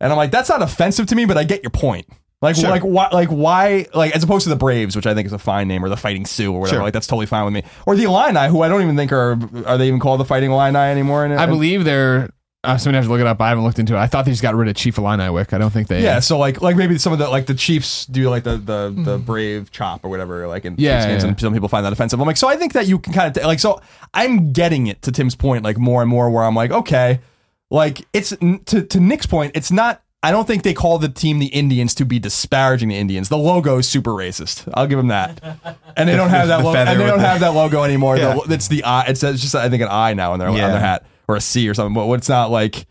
and I'm like, that's not offensive to me, but I get your point. Like, sure. why, as opposed to the Braves, which I think is a fine name, or the Fighting Sioux or whatever. Sure. Like, that's totally fine with me. Or the Illini, who I don't even think are they even called the Fighting Illini anymore? I believe they're. Somebody has to look it up. I haven't looked into it. I thought they just got rid of Chief Illini Wick. I don't think they. Yeah, so like maybe some of the Chiefs do the brave chop or whatever. Like in games, and some people find that offensive. I'm like, so I think that you can kind of so I'm getting it to Tim's point, like more and more where I'm like, okay, like it's to Nick's point, it's not. I don't think they call the team the Indians to be disparaging the Indians. The logo is super racist. I'll give them that. And they don't have that logo. And they don't have that logo anymore. Yeah. It's the eye. It's just I think an eye now on their hat. Or a C or something, but it's not like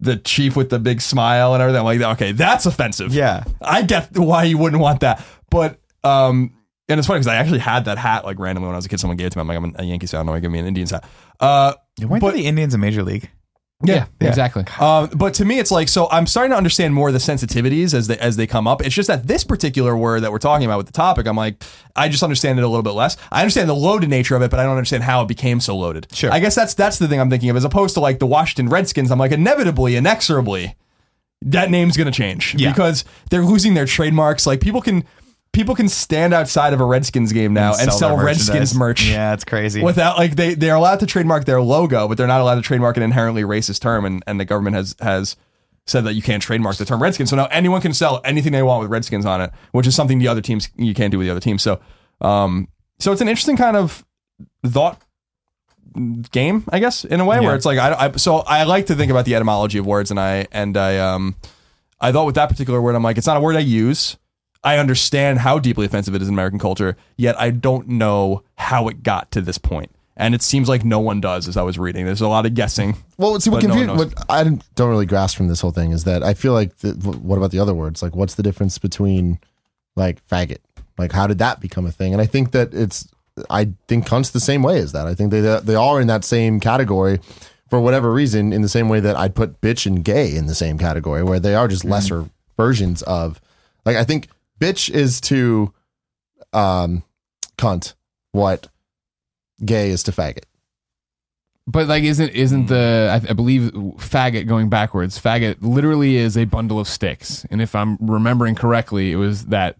the chief with the big smile and everything. I'm like, okay, that's offensive. Yeah, I get why you wouldn't want that, but and it's funny because I actually had that hat like randomly when I was a kid. Someone gave it to me. I'm like, I'm a Yankees fan. No, give me an Indians hat. Weren't the Indians a major league? Yeah, exactly. But to me, it's like so. I'm starting to understand more of the sensitivities as they come up. It's just that this particular word that we're talking about with the topic, I'm like, I just understand it a little bit less. I understand the loaded nature of it, but I don't understand how it became so loaded. Sure. I guess that's the thing I'm thinking of, as opposed to like the Washington Redskins. I'm like, inexorably, that name's gonna change because they're losing their trademarks. Like people can stand outside of a Redskins game now and sell Redskins merch. Yeah, it's crazy. Without like they're allowed to trademark their logo, but they're not allowed to trademark an inherently racist term. And the government has said that you can't trademark the term Redskins. So now anyone can sell anything they want with Redskins on it, which is something you can't do with the other teams. So, so it's an interesting kind of thought game, I guess, in a way where it's like so I like to think about the etymology of words, and I thought with that particular word, I'm like, it's not a word I use. I understand how deeply offensive it is in American culture, yet I don't know how it got to this point. And it seems like no one does, as I was reading. There's a lot of guessing. Well, see, what I don't really grasp from this whole thing is that I feel like, what about the other words? Like, what's the difference between, like, faggot? Like, how did that become a thing? And I think that I think cunt's the same way as that. I think they all are in that same category for whatever reason, in the same way that I'd put bitch and gay in the same category, where they are just lesser versions of, like, I think... Bitch is to cunt what gay is to faggot. But like, isn't I believe faggot, going backwards, faggot literally is a bundle of sticks. And if I'm remembering correctly, it was that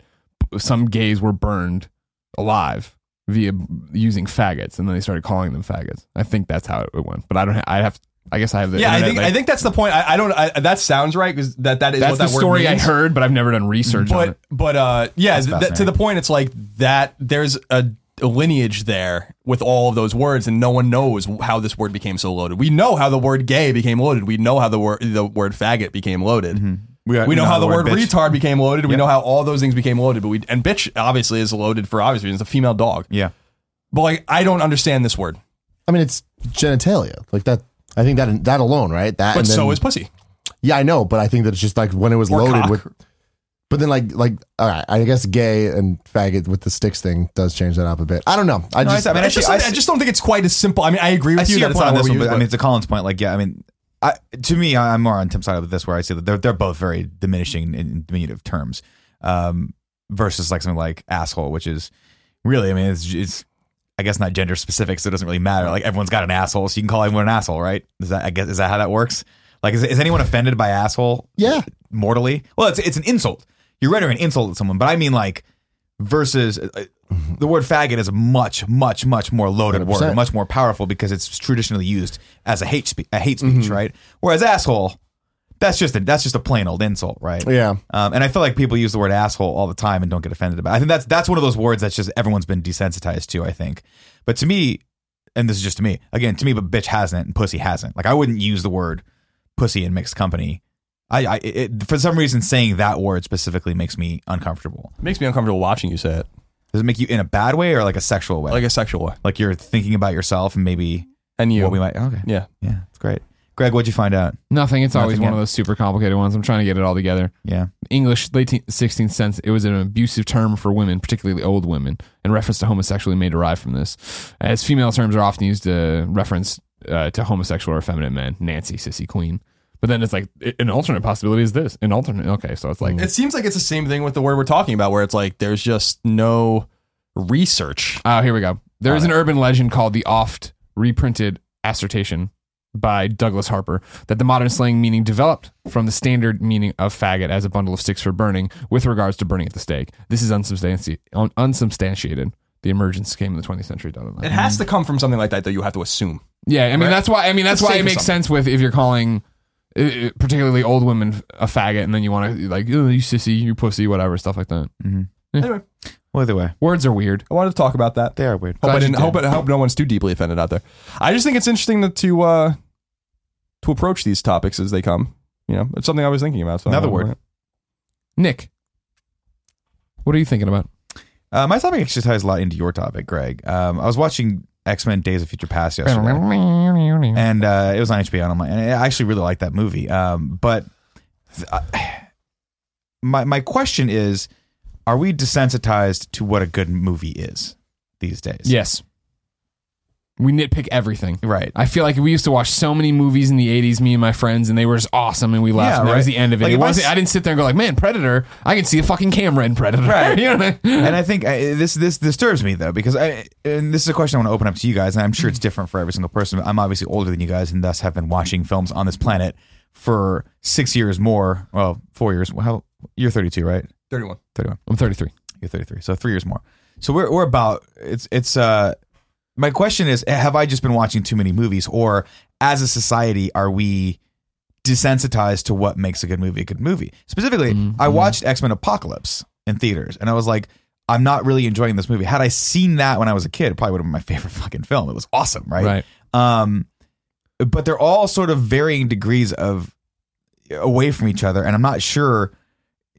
some gays were burned alive via using faggots. And then they started calling them faggots. I think that's how it went, but I think that's the point. I don't, that sounds right, because that's what that word story means. I heard, but I've never done research on it. To the point, it's like that there's a lineage there with all of those words, and no one knows how this word became so loaded. We know how the word gay became loaded. We know how the word faggot became loaded. Mm-hmm. We know how the word retard became loaded. Yep. We know how all those things became loaded, and bitch obviously is loaded for obvious reasons. It's a female dog. Yeah. But like, I don't understand this word. I mean, it's genitalia, like that. I think that alone, right? That, but and then, so is pussy. Yeah, I know, but I think that it's just like when it was or loaded cock. With. But then, like, all right, I guess gay and faggot with the sticks thing does change that up a bit. I don't know. I just don't think it's quite as simple. I mean, I agree with you that it's not what we use. I mean, to Colin's point, like, yeah, I mean, to me, I'm more on Tim's side of this, where I see that they're both very diminishing in diminutive terms, versus like something like asshole, which is really, I mean, it's I guess not gender specific, so it doesn't really matter. Like, everyone's got an asshole, so you can call everyone an asshole, right? Is that how that works? Like, is anyone offended by asshole? Yeah, mortally. Well, it's an insult. You're rendering an insult at someone, but I mean, like, versus The word faggot is a much, much, much more loaded 100%. Word, and much more powerful because it's traditionally used as a hate speech, mm-hmm. right? Whereas asshole, that's just a plain old insult, right? Yeah. And I feel like people use the word asshole all the time and don't get offended about it. I think that's one of those words that's just everyone's been desensitized to, I think. But to me, and this is just to me, again, but bitch hasn't and pussy hasn't. Like I wouldn't use the word pussy in mixed company. For some reason, saying that word specifically makes me uncomfortable. It makes me uncomfortable watching you say it. Does it make you in a bad way or like a sexual way? Like a sexual way. Like you're thinking about yourself and maybe... And you. What we might... Okay. Yeah. Yeah. It's great. Greg, what'd you find out? Nothing. It's always one of those super complicated ones. I'm trying to get it all together. Yeah. English, late 16th century, it was an abusive term for women, particularly old women, and reference to homosexuality may derive from this. As female terms are often used to reference to homosexual or effeminate men. Nancy, sissy, queen. But then it's like an alternate possibility is this. An alternate. Okay. So it's like. It seems like it's the same thing with the word we're talking about where it's like there's just no research. Oh, here we go. There is an urban legend called the oft reprinted assertion by Douglas Harper that the modern slang meaning developed from the standard meaning of faggot as a bundle of sticks for burning with regards to burning at the stake. This is unsubstantiated. The emergence came in the 20th century. It has to come from something like that though. You have to assume. Yeah. I mean, right? that's why it makes sense with if you're calling... particularly old women a faggot, and then you want to like, oh, you sissy, you pussy, whatever, stuff like that. Mm-hmm. Yeah. Anyway, well, either way, words are weird. I wanted to talk about that. They are weird. Hope no one's too deeply offended out there. I just think it's interesting to approach these topics as they come. You know, it's something I was thinking about. So another word, Nick. What are you thinking about? My topic actually ties a lot into your topic, Greg. I was watching X-Men Days of Future Past yesterday, and it was on HBO, and I'm like, and I actually really like that movie. But my question is, are we desensitized to what a good movie is these days? Yes. We nitpick everything. Right. I feel like we used to watch so many movies in the 80s, me and my friends, and they were just awesome, and we laughed, and that was the end of it. Like I didn't sit there and go like, man, Predator, I can see a fucking camera in Predator. Right. You know what I mean? And I think this disturbs me, though, because and this is a question I want to open up to you guys, and I'm sure it's different for every single person, but I'm obviously older than you guys, and thus have been watching films on this planet for 6 years more, well, 4 years. Well, you're 32, right? 31. I'm 33. You're 33, so 3 years more. So we're about, my question is, have I just been watching too many movies, or as a society, are we desensitized to what makes a good movie a good movie? Specifically, mm-hmm. I watched X-Men Apocalypse in theaters, and I was like, I'm not really enjoying this movie. Had I seen that when I was a kid, it probably would have been my favorite fucking film. It was awesome, right? But they're all sort of varying degrees of away from each other, and I'm not sure...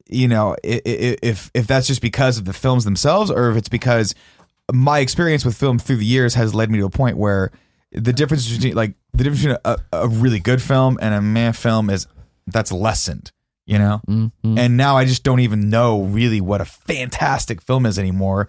You know, if that's just because of the films themselves, or if it's because my experience with film through the years has led me to a point where the difference between a really good film and a meh film is lessened, you know? Mm-hmm. And now I just don't even know really what a fantastic film is anymore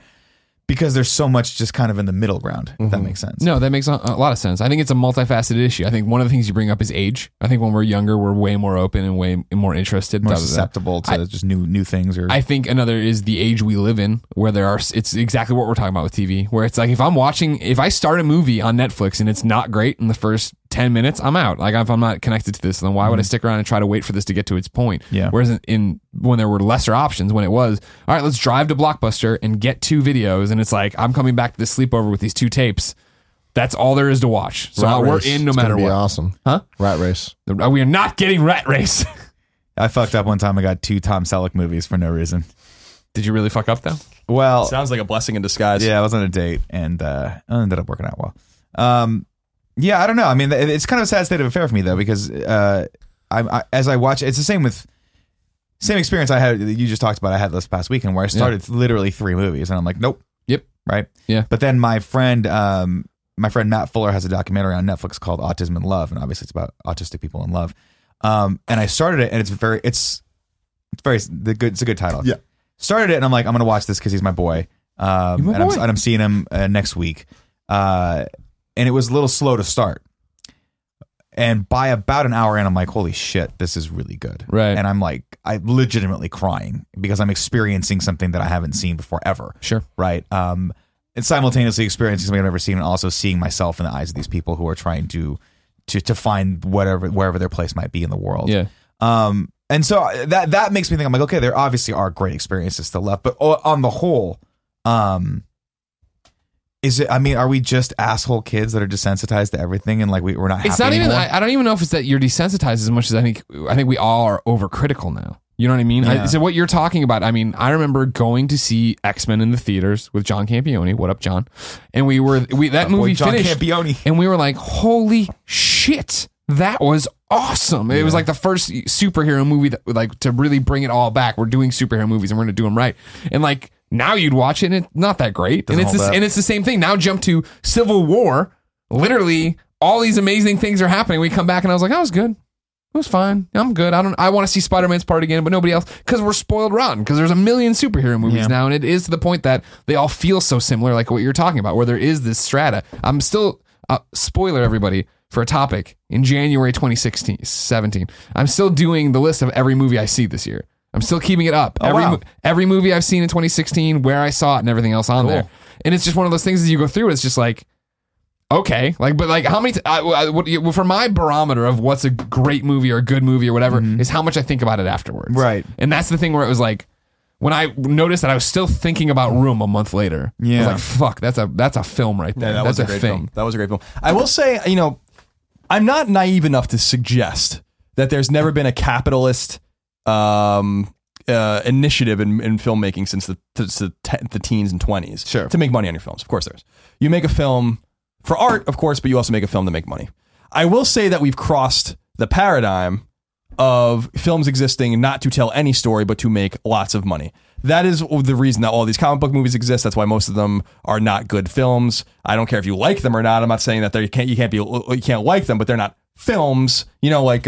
because there's so much just kind of in the middle ground, mm-hmm. if that makes sense. No, that makes a lot of sense. I think it's a multifaceted issue. I think one of the things you bring up is age. I think when we're younger, we're way more open and way more interested. More susceptible to just new things. I think another is the age we live in, where it's exactly what we're talking about with TV, where it's like, if I start a movie on Netflix and it's not great in the first 10 minutes, I'm out. Like if I'm not connected to this, then why would I stick around and try to wait for this to get to its point? Yeah. Whereas when there were lesser options, when it was, all right, let's drive to Blockbuster and get two videos. And it's like, I'm coming back to this sleepover with these two tapes. That's all there is to watch. So we're in no matter what. It's awesome. Huh? Rat Race. We are not getting Rat Race. I fucked up one time. I got two Tom Selleck movies for no reason. Did you really fuck up though? Well, sounds like a blessing in disguise. Yeah. I was on a date and ended up working out well. Yeah, I don't know. I mean, it's kind of a sad state of affair for me, though, because as I watch, it's the same experience I had that you just talked about. I had this past weekend where I started literally three movies, and I'm like, nope. Yep. Right? Yeah. But then my friend Matt Fuller has a documentary on Netflix called Autism and Love, and obviously it's about autistic people in love. And I started it, and it's a good title. Yeah. Started it, and I'm like, I'm going to watch this because he's my boy. I'm seeing him next week. And it was a little slow to start. And by about an hour in, I'm like, holy shit, this is really good. Right. And I'm like, I'm legitimately crying because I'm experiencing something that I haven't seen before ever. Sure. Right. And simultaneously experiencing something I've never seen and also seeing myself in the eyes of these people who are trying to find wherever their place might be in the world. Yeah. And so that makes me think, I'm like, okay, there obviously are great experiences still left, but on the whole, Is it? I mean, are we just asshole kids that are desensitized to everything and like we're not? It's happy not even. I don't even know if it's that you're desensitized as much as I think we all are overcritical now. You know what I mean? Yeah. So what you're talking about? I mean, I remember going to see X-Men in the theaters with John Campione. What up, John? And that movie finished, and we were like, holy shit. That was awesome. It was like the first superhero movie that like to really bring it all back. We're doing superhero movies and we're going to do them right. And like now you'd watch it and it's not that great. And it's the same thing. Now jump to Civil War. Literally all these amazing things are happening. We come back and I was like, I was good. It was fine. I'm good. I want to see Spider-Man's part again, but nobody else, because we're spoiled rotten because there's a million superhero movies now. And it is to the point that they all feel so similar, like what you're talking about, where there is this strata. I'm still spoiler everybody. For a topic in January 2017, I'm still doing the list of every movie I see this year. I'm still keeping it up. Every movie I've seen in 2016, where I saw it, and everything else on there. And it's just one of those things that you go through. It's just like, okay, like, but like, how many? For my barometer of what's a great movie or a good movie or whatever is how much I think about it afterwards. Right. And that's the thing where it was like, when I noticed that I was still thinking about Room a month later. Yeah. I was like, fuck, that's a film right there. Yeah, that was a great film. That was a great film. I will say, you know, I'm not naive enough to suggest that there's never been a capitalist initiative in filmmaking since the teens and 20s to make money on your films. Of course there is. You make a film for art, of course, but you also make a film to make money. I will say that we've crossed the paradigm of films existing not to tell any story, but to make lots of money. That is the reason that all these comic book movies exist. That's why most of them are not good films. I don't care if you like them or not. I'm not saying that you can't like them, but they're not films. You know, like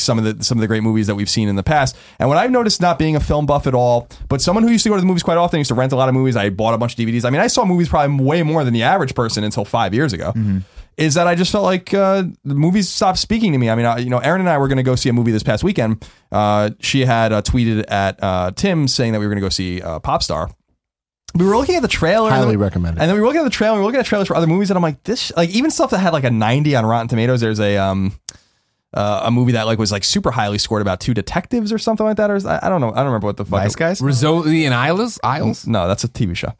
some of the great movies that we've seen in the past. And what I've noticed, not being a film buff at all, but someone who used to go to the movies quite often, used to rent a lot of movies. I bought a bunch of DVDs. I mean, I saw movies probably way more than the average person until 5 years ago. Mm-hmm. Is that I just felt like the movies stopped speaking to me. I mean, Erin and I were going to go see a movie this past weekend. She had tweeted at Tim saying that we were going to go see Popstar. We were looking at the trailer. Highly recommended. And then we were looking at the trailer. We were looking at trailers for other movies, and I'm like, this, like even stuff that had like a 90 on Rotten Tomatoes. There's a movie that like was like super highly scored about two detectives or something like that. Or I don't know. I don't remember what the fuck. Nice Guys? Rizzoli and Isles? No, that's a TV show.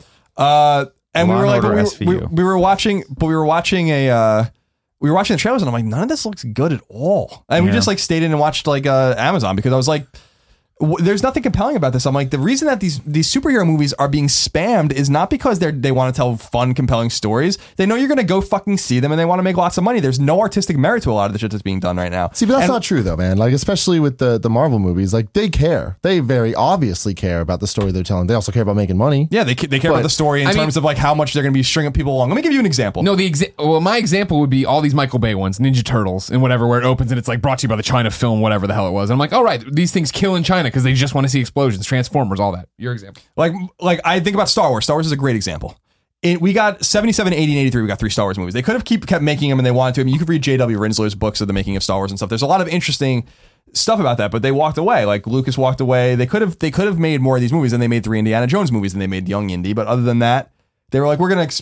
And we were like, we were watching the trailers, and I'm like, none of this looks good at all. And we just like stayed in and watched like Amazon, because I was like, there's nothing compelling about this. I'm like, the reason that these superhero movies are being spammed is not because they want to tell fun, compelling stories. They know you're going to go fucking see them, and they want to make lots of money. There's no artistic merit to a lot of the shit that's being done right now. See, but that's not true though, man. Like, especially with the Marvel movies, like they care. They very obviously care about the story they're telling. They also care about making money. Yeah, they care about the story in terms of like how much they're going to be stringing people along. Let me give you an example. No, my example would be all these Michael Bay ones, Ninja Turtles and whatever, where it opens and it's like brought to you by the China Film, whatever the hell it was. And I'm like, all right, these things kill in China because they just want to see explosions, Transformers, all that. Your example. Like I think about Star Wars. Star Wars is a great example. We got 77, 80, and 83. We got three Star Wars movies. They could have kept making them, and they wanted to. I mean, you could read J.W. Rinsler's books of the making of Star Wars and stuff. There's a lot of interesting stuff about that, but they walked away. Like Lucas walked away. They could have made more of these movies, and they made three Indiana Jones movies, and they made Young Indy. But other than that, they were like,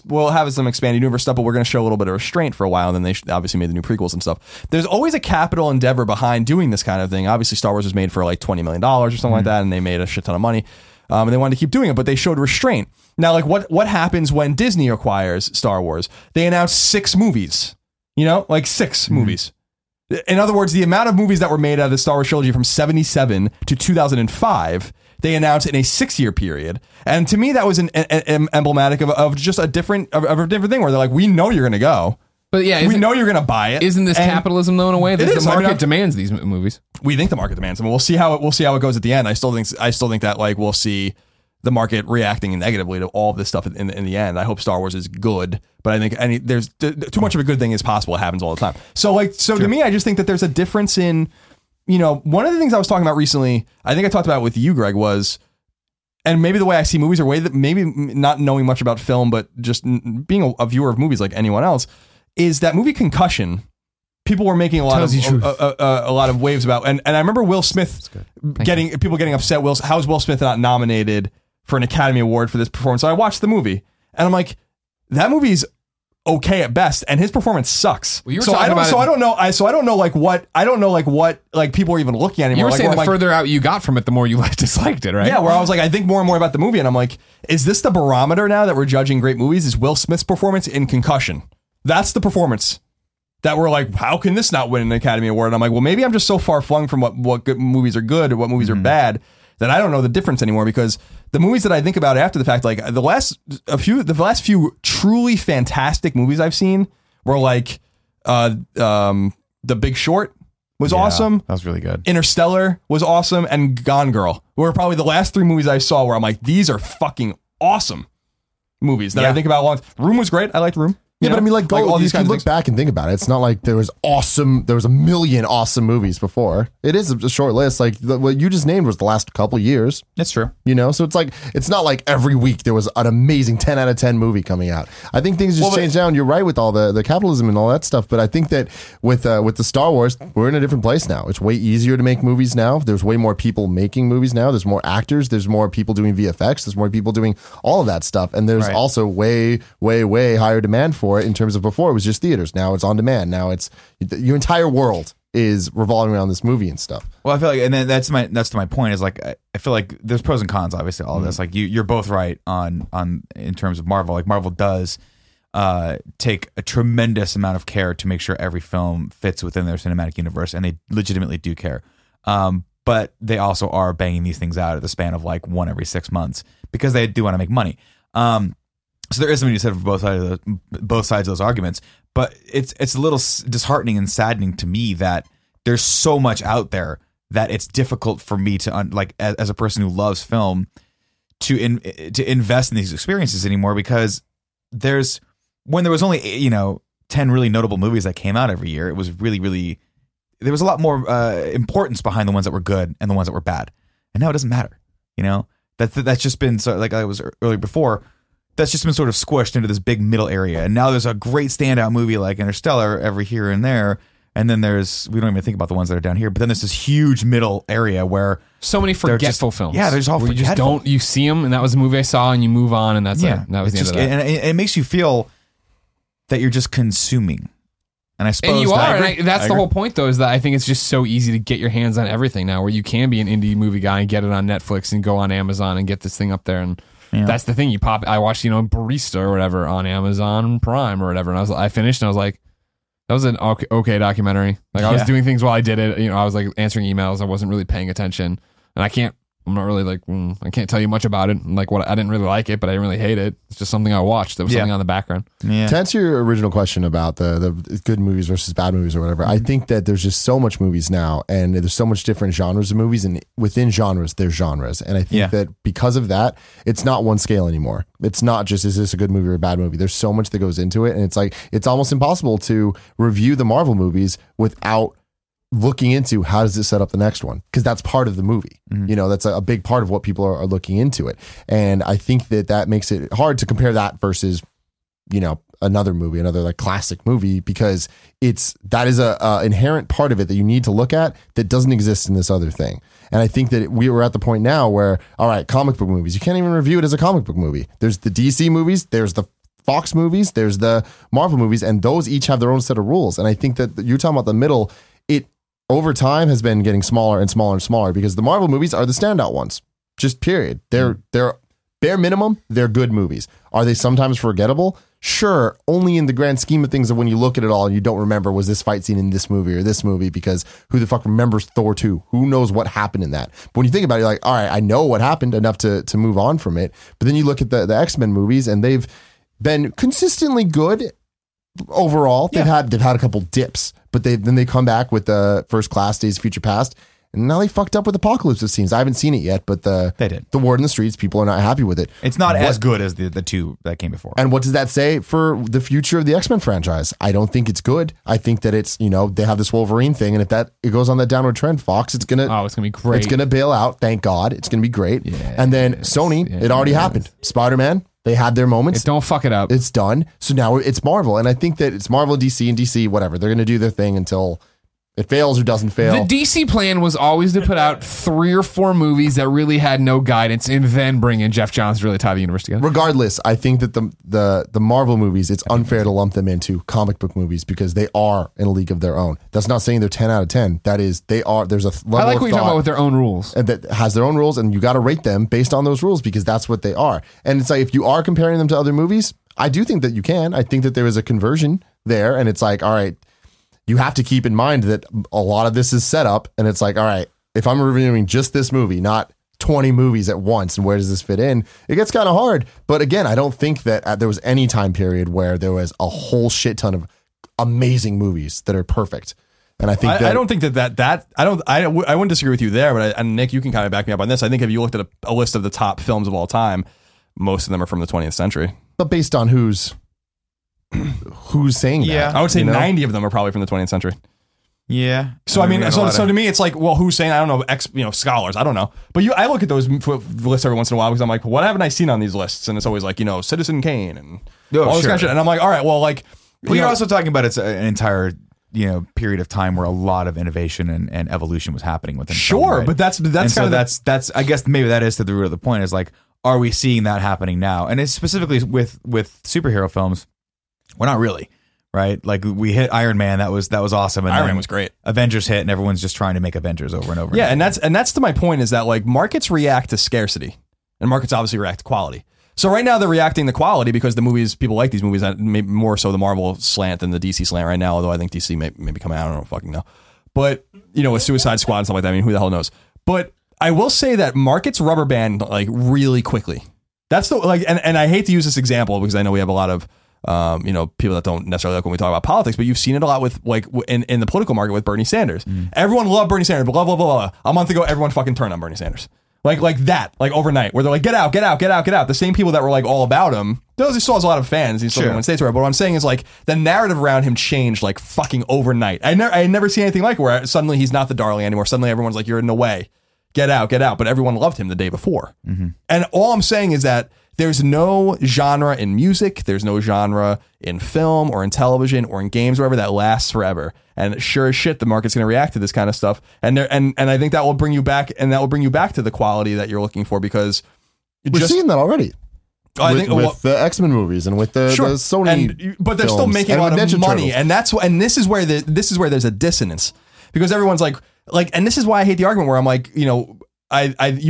we'll have some expanded universe stuff, but we're going to show a little bit of restraint for a while. And then they obviously made the new prequels and stuff. There's always a capital endeavor behind doing this kind of thing. Obviously, Star Wars was made for like $20 million or something like that, and they made a shit ton of money. And they wanted to keep doing it, but they showed restraint. Now, like what happens when Disney acquires Star Wars? They announce 6 movies, you know, like 6 movies. In other words, the amount of movies that were made out of the Star Wars trilogy from 1977 to 2005, they announced in a 6-year period. And to me, that was an emblematic of just a different thing where they're like, we know you're going to go. But yeah, we know you're going to buy it. Isn't this capitalism though in a way? That the market demands these movies. We think the market demands them. We'll see how it goes at the end. I still think that like we'll see the market reacting negatively to all of this stuff in the end. I hope Star Wars is good, but I think there's too much of a good thing is possible. It happens all the time. So to me, I just think that there's a difference in. You know, one of the things I was talking about recently, I think I talked about with you, Greg, was, and maybe the way I see movies, or way that maybe not knowing much about film, but just being a viewer of movies like anyone else, is that movie Concussion. People were making a lot of waves about, and I remember Will Smith getting upset. How's Will Smith not nominated for an Academy Award for this performance? So I watched the movie, and I'm like, that movie's okay at best, and his performance sucks. Well, I don't know people are even looking at him. You were saying the further out you got from it, the more you disliked it, right? Yeah, where I was like, I think more and more about the movie, and I'm like, is this the barometer now that we're judging great movies? Is Will Smith's performance in Concussion? That's the performance that we're like, how can this not win an Academy Award? And I'm like, well, maybe I'm just so far flung from what good movies are good or what movies are bad that I don't know the difference anymore, because the movies that I think about after the fact, like the last few truly fantastic movies I've seen were like The Big Short was awesome. That was really good. Interstellar was awesome. And Gone Girl were probably the last three movies I saw where I'm like, these are fucking awesome movies that I think about a lot. Room was great. I liked Room. Yeah, but I mean, like all these kinds of things. You can look back and think about it. It's not like there was a million awesome movies before. It is a short list. Like what you just named was the last couple years. That's true. You know, so it's like, it's not like every week there was an amazing 10 out of 10 movie coming out. I think things just change down. You're right with all the capitalism and all that stuff. But I think that with the Star Wars, we're in a different place now. It's way easier to make movies now. There's way more people making movies now. There's more actors. There's more people doing VFX. There's more people doing all of that stuff. And there's also way, way, way higher demand for it in terms of before it was just theaters. Now it's on demand. Now it's your entire world is revolving around this movie and stuff. Well, I feel like, and then that's my point is like, I feel like there's pros and cons, obviously, all of this. Like you're both right on in terms of Marvel. Like Marvel does take a tremendous amount of care to make sure every film fits within their cinematic universe, and they legitimately do care. But they also are banging these things out at the span of like one every 6 months because they do want to make money. So there is something to be said for both sides of those arguments, but it's a little disheartening and saddening to me that there's so much out there that it's difficult for me to as a person who loves film to invest in these experiences anymore, because when there was only 10 really notable movies that came out every year, it was really, really, there was a lot more importance behind the ones that were good and the ones that were bad, and now it doesn't matter. That's just been so, like I was earlier before. That's just been sort of squished into this big middle area. And now there's a great standout movie like Interstellar every here and there. And then we don't even think about the ones that are down here, but then there's this huge middle area where so many forgetful films. Yeah. There's all forgetful. You see them. And that was the movie I saw and you move on. And that's it. That was the end of that. And it makes you feel that you're just consuming. And I suppose that's the whole point, though, is that I think it's just so easy to get your hands on everything now, where you can be an indie movie guy and get it on Netflix and go on Amazon and get this thing up there. And that's the thing. I watched, Barista or whatever on Amazon Prime or whatever, and I finished and I was like, that was an okay documentary. Like I was doing things while I did it. I was like answering emails. I wasn't really paying attention, and I can't tell you much about it. I didn't really like it, but I didn't really hate it. It's just something I watched. That was something on the background. Yeah. To answer your original question about the good movies versus bad movies or whatever, I think that there's just so much movies now, and there's so much different genres of movies, and within genres, there's genres. And I think that because of that, it's not one scale anymore. It's not just, is this a good movie or a bad movie? There's so much that goes into it. And it's like, it's almost impossible to review the Marvel movies without looking into how does it set up the next one, because that's part of the movie. That's a big part of what people are looking into it, and I think that makes it hard to compare that versus another like classic movie, because that is a inherent part of it that you need to look at that doesn't exist in this other thing. And I think that we were at the point now where, all right, comic book movies, you can't even review it as a comic book movie. There's the DC movies, there's the Fox movies, there's the Marvel movies, and those each have their own set of rules. And I think that you're talking about the middle. It over time has been getting smaller and smaller and smaller, because the Marvel movies are the standout ones. Just period. They're bare minimum. They're good movies. Are they sometimes forgettable? Sure. Only in the grand scheme of things, of when you look at it all and you don't remember, was this fight scene in this movie, because who the fuck remembers Thor 2? Who knows what happened in that? But when you think about it, you're like, all right, I know what happened enough to move on from it. But then you look at the X-Men movies, and they've been consistently good overall. They've had a couple dips. But then they come back with the First Class, Days of Future Past, and now they fucked up with Apocalypse of scenes. I haven't seen it yet, but the war in the streets, people are not happy with it. It's not as good as the two that came before. And what does that say for the future of the X-Men franchise? I don't think it's good. I think that it's, they have this Wolverine thing, and if it goes on that downward trend, Fox, it's gonna be great. It's gonna bail out. Thank God, it's gonna be great. Yes, and then Sony, it already happened. Spider-Man. They had their moments. Don't fuck it up. It's done. So now it's Marvel. And I think that it's Marvel, DC, and DC, whatever. They're going to do their thing until It fails or doesn't fail. The DC plan was always to put out 3 or 4 movies that really had no guidance and then bring in Geoff Johns to really tie the universe together. Regardless, I think that the Marvel movies, it's unfair to lump them into comic book movies because they are in a league of their own. That's not saying they're 10 out of 10. That is, they are, there's a level of thought. I like what you're talking about with their own rules. And that has their own rules, and you got to rate them based on those rules because that's what they are. And it's like, if you are comparing them to other movies, I do think that you can. I think that there is a conversion there, and it's like, all right, you have to keep in mind that a lot of this is set up, and it's like, all right, if I'm reviewing just this movie, not 20 movies at once, and where does this fit in? It gets kind of hard. But again, I don't think that there was any time period where there was a whole shit ton of amazing movies that are perfect. And I think that, I don't think that I wouldn't disagree with you there, but and Nick, you can kind of back me up on this. I think if you looked at a list of the top films of all time, most of them are from the 20th century. But based on who's saying that? Yeah. I would say 90 of them are probably from the 20th century. Yeah. So I mean, so to me, it's like, well, who's saying? I don't know. Scholars. I don't know. But I look at those lists every once in a while because I'm like, what haven't I seen on these lists? And it's always like, Citizen Kane and all this kind of shit. And I'm like, all right, well, like, you're also talking about it's an entire period of time where a lot of innovation and evolution was happening within. Sure, right? But that's I guess maybe that is to the root of the point is like, are we seeing that happening now? And it's specifically with superhero films. We're not really, right? Like we hit Iron Man, that was awesome. And Iron Man was great. Avengers hit, and everyone's just trying to make Avengers over and over. Yeah, and that's to my point is that like markets react to scarcity, and markets obviously react to quality. So right now they're reacting to quality because the movies, people like these movies, maybe more so the Marvel slant than the DC slant right now. Although I think DC may be coming out, I don't know, fucking know. But with Suicide Squad and stuff like that, I mean, who the hell knows? But I will say that markets rubber band like really quickly. That's the like, and I hate to use this example because I know we have a lot of. People that don't necessarily like when we talk about politics, but you've seen it a lot with like in the political market with Bernie Sanders. Mm. Everyone loved Bernie Sanders, blah, blah, blah, blah. A month ago, everyone fucking turned on Bernie Sanders. Like overnight, where they're like, get out, get out, get out, get out. The same people that were like all about him, those he still has a lot of fans. He still won states where. But what I'm saying is like the narrative around him changed like fucking overnight. I had never seen anything like it where suddenly he's not the darling anymore. Suddenly everyone's like, you're in the way. Get out, get out. But everyone loved him the day before. Mm-hmm. And all I'm saying is that there's no genre in music. There's no genre in film or in television or in games, or whatever, that lasts forever. And sure as shit, the market's going to react to this kind of stuff. And there, and I think that will bring you back, and that will bring you back to the quality that you're looking for because we're seeing that already. I think with the X-Men movies and with the Sony, but they're still making a lot of money, and that's and this is where there's a dissonance because everyone's like, and this is why I hate the argument where I'm like, you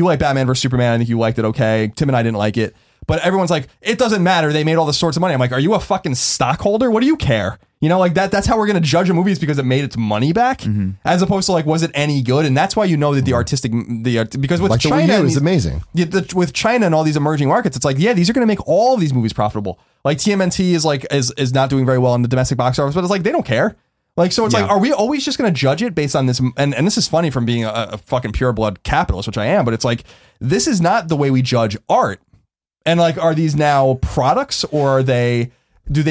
like Batman versus Superman. I think you liked it, okay? Tim and I didn't like it. But everyone's like, it doesn't matter. They made all this sorts of money. I'm like, are you a fucking stockholder? What do you care? Like that's how we're going to judge a movie is because it made its money back, mm-hmm. as opposed to like, was it any good? And that's why that the artistic, because with like China is amazing. With China and all these emerging markets, it's like, yeah, these are going to make all of these movies profitable. Like TMNT is not doing very well in the domestic box office, but it's like they don't care. Like, so it's like, are we always just going to judge it based on this? And this is funny from being a fucking pure blood capitalist, which I am, but it's like, this is not the way we judge art. And like, are these now products or do they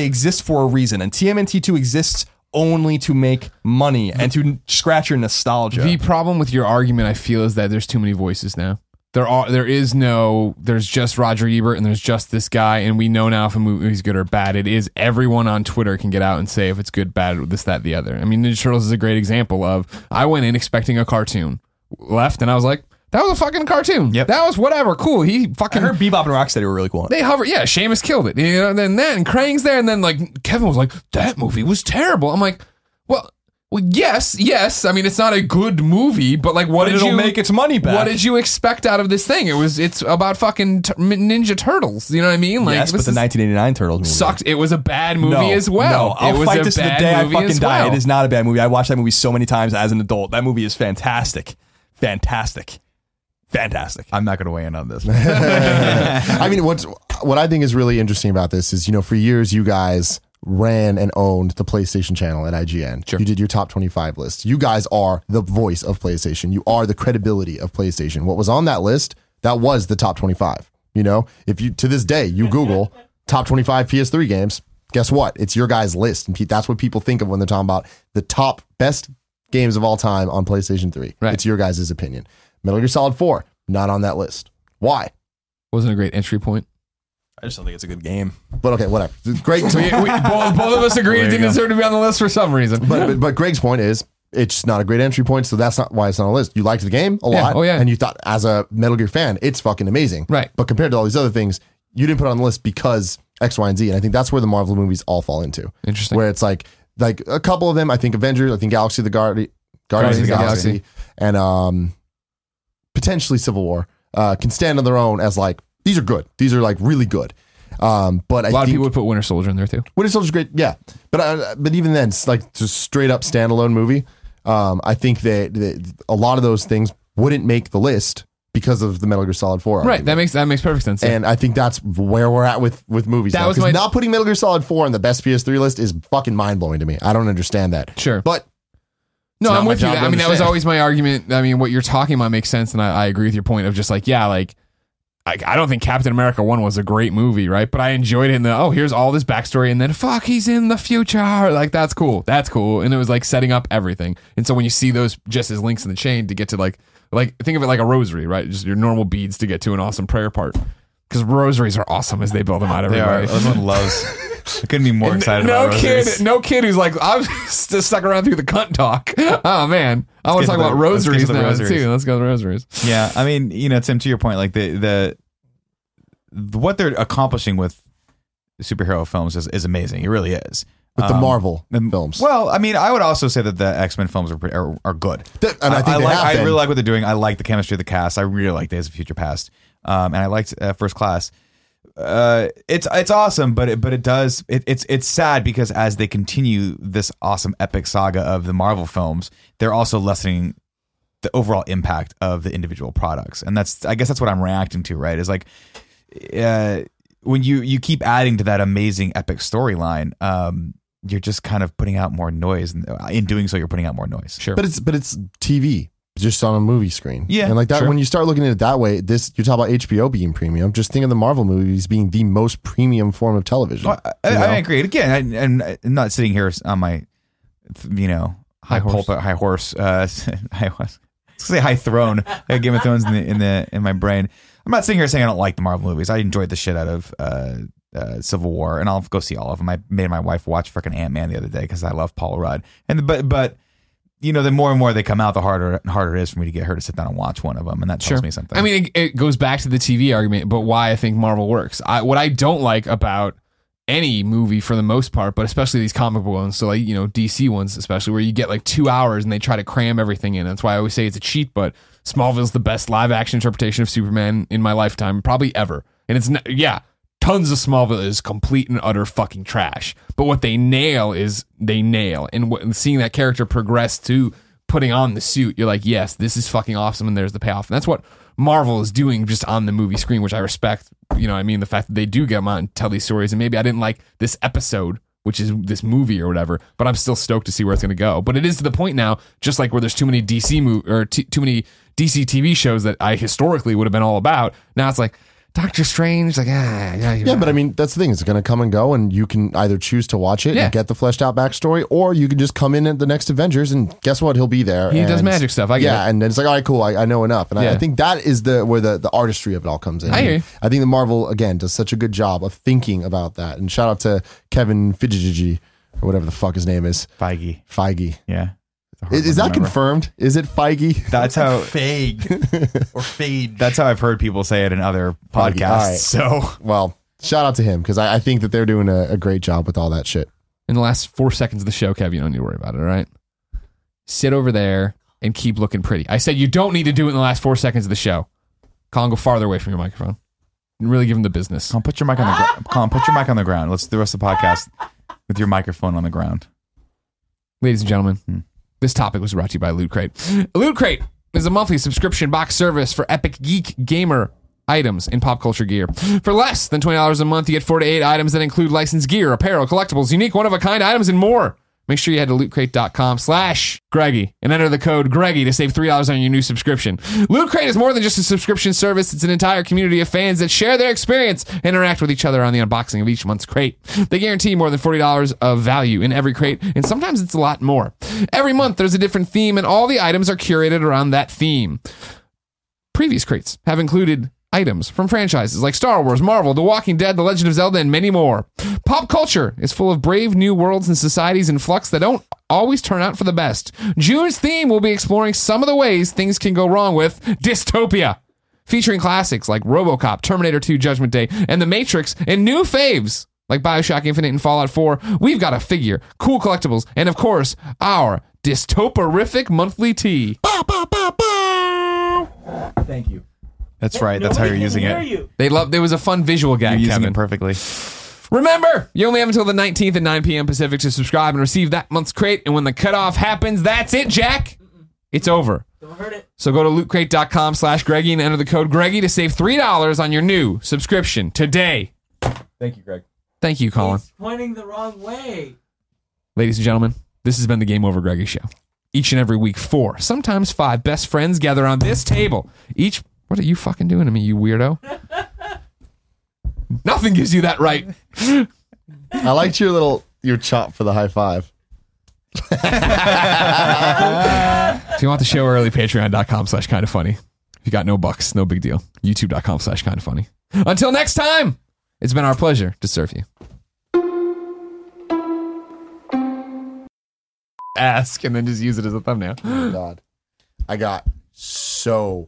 exist for a reason? And TMNT2 exists only to make money and to scratch your nostalgia. The problem with your argument, I feel, is that there's too many voices now. There's just Roger Ebert and there's just this guy. And we know now if a movie's good or bad, it is everyone on Twitter can get out and say if it's good, bad, this, that, the other. I mean, Ninja Turtles is a great example of, I went in expecting a cartoon, left, and I was like, that was a fucking cartoon. Yep. That was whatever. Cool. I heard Bebop and Rocksteady were really cool. They hover. Yeah, Seamus killed it. And then Krang's there. And then like Kevin was like, that movie was terrible. I'm like, well, yes. I mean, it's not a good movie, but like, it'll make its money back. What did you expect out of this thing? It's about fucking Ninja Turtles. You know what I mean? Like, yes, but the 1989 Turtles movie sucked. It was a bad movie as well. No, I'll fight this to the day I fucking die. Well. It is not a bad movie. I watched that movie so many times as an adult. That movie is fantastic. Fantastic. I'm not going to weigh in on this. I mean, what I think is really interesting about this is, for years you guys ran and owned the PlayStation channel at IGN. Sure. You did your top 25 list. You guys are the voice of PlayStation. You are the credibility of PlayStation. What was on that list, that was the top 25. If you, to this day, you Google top 25 PS3 games, guess what? It's your guys' list. And that's what people think of when they're talking about the top best games of all time on PlayStation 3. Right. It's your guys' opinion. Metal Gear Solid 4, not on that list. Why? Wasn't a great entry point. I just don't think it's a good game. But okay, whatever. Great. Both of us agreed it didn't deserve to be on the list for some reason. But Greg's point is, It's just not a great entry point, so that's not why it's not on a list. You liked the game a lot, and you thought, as a Metal Gear fan, it's fucking amazing. Right. But compared to all these other things, you didn't put it on the list because X, Y, and Z. And I think that's where the Marvel movies all fall into. Interesting. Where it's like a couple of them, I think Avengers, I think Galaxy of the Guardians of the Galaxy, and potentially Civil War, can stand on their own as like, these are good. These are like really good. But I think a lot of people would put Winter Soldier in there too. Winter Soldier's great, yeah. But even then, it's like just straight up standalone movie. I think that a lot of those things wouldn't make the list because of the Metal Gear Solid 4 argument. Right, that makes perfect sense. Yeah. And I think that's where we're at with movies. That now. Because not putting Metal Gear Solid 4 on the best PS3 list is fucking mind-blowing to me. I don't understand that. Sure. But no, I'm with you. I mean, that was always my argument. I mean, what you're talking about makes sense, and I agree with your point of just like, yeah, like, I don't think Captain America 1 was a great movie, right? But I enjoyed it in the, oh, here's all this backstory, and then, fuck, he's in the future. Like, that's cool. That's cool. And it was, like, setting up everything. And so when you see those just as links in the chain to get to, like think of it like a rosary, right? Just your normal beads to get to an awesome prayer part. Because rosaries are awesome as they build them out every day. Everyone loves. I couldn't be more excited about rosaries. No kid who's like, I'm just stuck around through the cunt talk. Oh, man. I want to talk about rosaries now, too. Let's go to the rosaries. Yeah, I mean, you know, Tim, to your point, like, what they're accomplishing with superhero films is amazing. It really is. With the Marvel films. Well, I mean, I would also say that the X-Men films are good. And I think I really like what they're doing. I like the chemistry of the cast. I really like Days of Future Past. And I liked First Class. It's awesome, but it's sad because as they continue this awesome epic saga of the Marvel films, they're also lessening the overall impact of the individual products. And I guess that's what I'm reacting to, right? Is like when you keep adding to that amazing epic storyline, you're just kind of putting out more noise, and in doing so, you're putting out more noise. Sure, but it's TV. Just on a movie screen. Yeah. And like that, sure. When you start looking at it that way, you talk about HBO being premium. Just think of the Marvel movies being the most premium form of television. Well, I agree. Again, I'm not sitting here on my, you know, high throne, like Game of Thrones in my brain. I'm not sitting here saying I don't like the Marvel movies. I enjoyed the shit out of Civil War, and I'll go see all of them. I made my wife watch freaking Ant-Man the other day because I love Paul Rudd. But you know, the more and more they come out, the harder and harder it is for me to get her to sit down and watch one of them. And that tells me something. I mean, it goes back to the TV argument, but why I think Marvel works. What I don't like about any movie for the most part, but especially these comic book ones. So like, you know, DC ones, especially where you get like 2 hours and they try to cram everything in. That's why I always say it's a cheat, but Smallville's the best live action interpretation of Superman in my lifetime, probably ever. And it's not, tons of Smallville is complete and utter fucking trash. But what they nail is they nail. And seeing that character progress to putting on the suit, you're like, yes, this is fucking awesome. And there's the payoff. And that's what Marvel is doing just on the movie screen, which I respect. You know what I mean? The fact that they do get them out and tell these stories. And maybe I didn't like this episode, which is this movie or whatever, but I'm still stoked to see where it's going to go. But it is to the point now, just like where there's too many DC too many DC TV shows that I historically would have been all about. Now it's like, Doctor Strange, right. But I mean, that's the thing. It's going to come and go, and you can either choose to watch it and get the fleshed out backstory, or you can just come in at the next Avengers, and guess what? He'll be there. He does magic stuff. I get it. And then it's like, all right, cool. I know enough. And I think that is where the artistry of it all comes in. I think the Marvel, again, does such a good job of thinking about that. And shout out to Kevin Feige, or whatever the fuck his name is. Feige. Yeah. Is that confirmed? Is it Feige? That's how Feige. That's how I've heard people say it in other podcasts. Right. So, well, shout out to him because I think that they're doing a great job with all that shit. In the last 4 seconds of the show, Kev, you don't need to worry about it. All right, sit over there and keep looking pretty. I said you don't need to do it in the last 4 seconds of the show. Colin, go farther away from your microphone. And really give him the business. Colin, put your mic on the ground. Colin, put your mic on the ground. Let's do the rest of the podcast with your microphone on the ground, ladies and gentlemen. This topic was brought to you by Loot Crate. Loot Crate is a monthly subscription box service for epic geek gamer items and pop culture gear. For less than $20 a month, you get 4 to 8 items that include licensed gear, apparel, collectibles, unique one-of-a-kind items, and more. Make sure you head to lootcrate.com/Greggy and enter the code Greggy to save $3 on your new subscription. Loot Crate is more than just a subscription service. It's an entire community of fans that share their experience and interact with each other on the unboxing of each month's crate. They guarantee more than $40 of value in every crate, and sometimes it's a lot more. Every month, there's a different theme, and all the items are curated around that theme. Previous crates have included items from franchises like Star Wars, Marvel, The Walking Dead, The Legend of Zelda, and many more. Pop culture is full of brave new worlds and societies in flux that don't always turn out for the best. June's theme will be exploring some of the ways things can go wrong with dystopia, featuring classics like RoboCop, Terminator 2, Judgment Day, and The Matrix, and new faves like Bioshock Infinite and Fallout 4. We've got a figure, cool collectibles, and of course, our dystoperific monthly tea. Bow, bow, bow, bow. Thank you. That's right. That's how you're using it. They love. There was a fun visual gag, you're Kevin. Using it perfectly. Remember, you only have until the 19th at 9 p.m. Pacific to subscribe and receive that month's crate. And when the cutoff happens, that's it, Jack. Mm-mm. It's over. Don't hurt it. So go to lootcrate.com/Greggy and enter the code Greggy to save $3 on your new subscription today. Thank you, Greg. Thank you, Colin. He's pointing the wrong way. Ladies and gentlemen, this has been the Game Over Greggy Show. Each and every week, 4, sometimes 5 best friends gather on this table. Each... What are you fucking doing to me, you weirdo? Nothing gives you that right. I liked your little... Your chop for the high five. If you want the show early, patreon.com/kindoffunny. If you got no bucks, no big deal. youtube.com/kindoffunny. Until next time, it's been our pleasure to serve you. Ask and then just use it as a thumbnail. Oh, God. I got so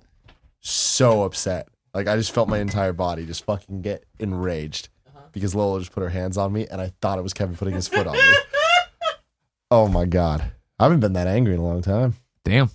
upset. Like, I just felt my entire body just fucking get enraged because Lola just put her hands on me, and I thought it was Kevin putting his foot on me. Oh, my God. I haven't been that angry in a long time. Damn.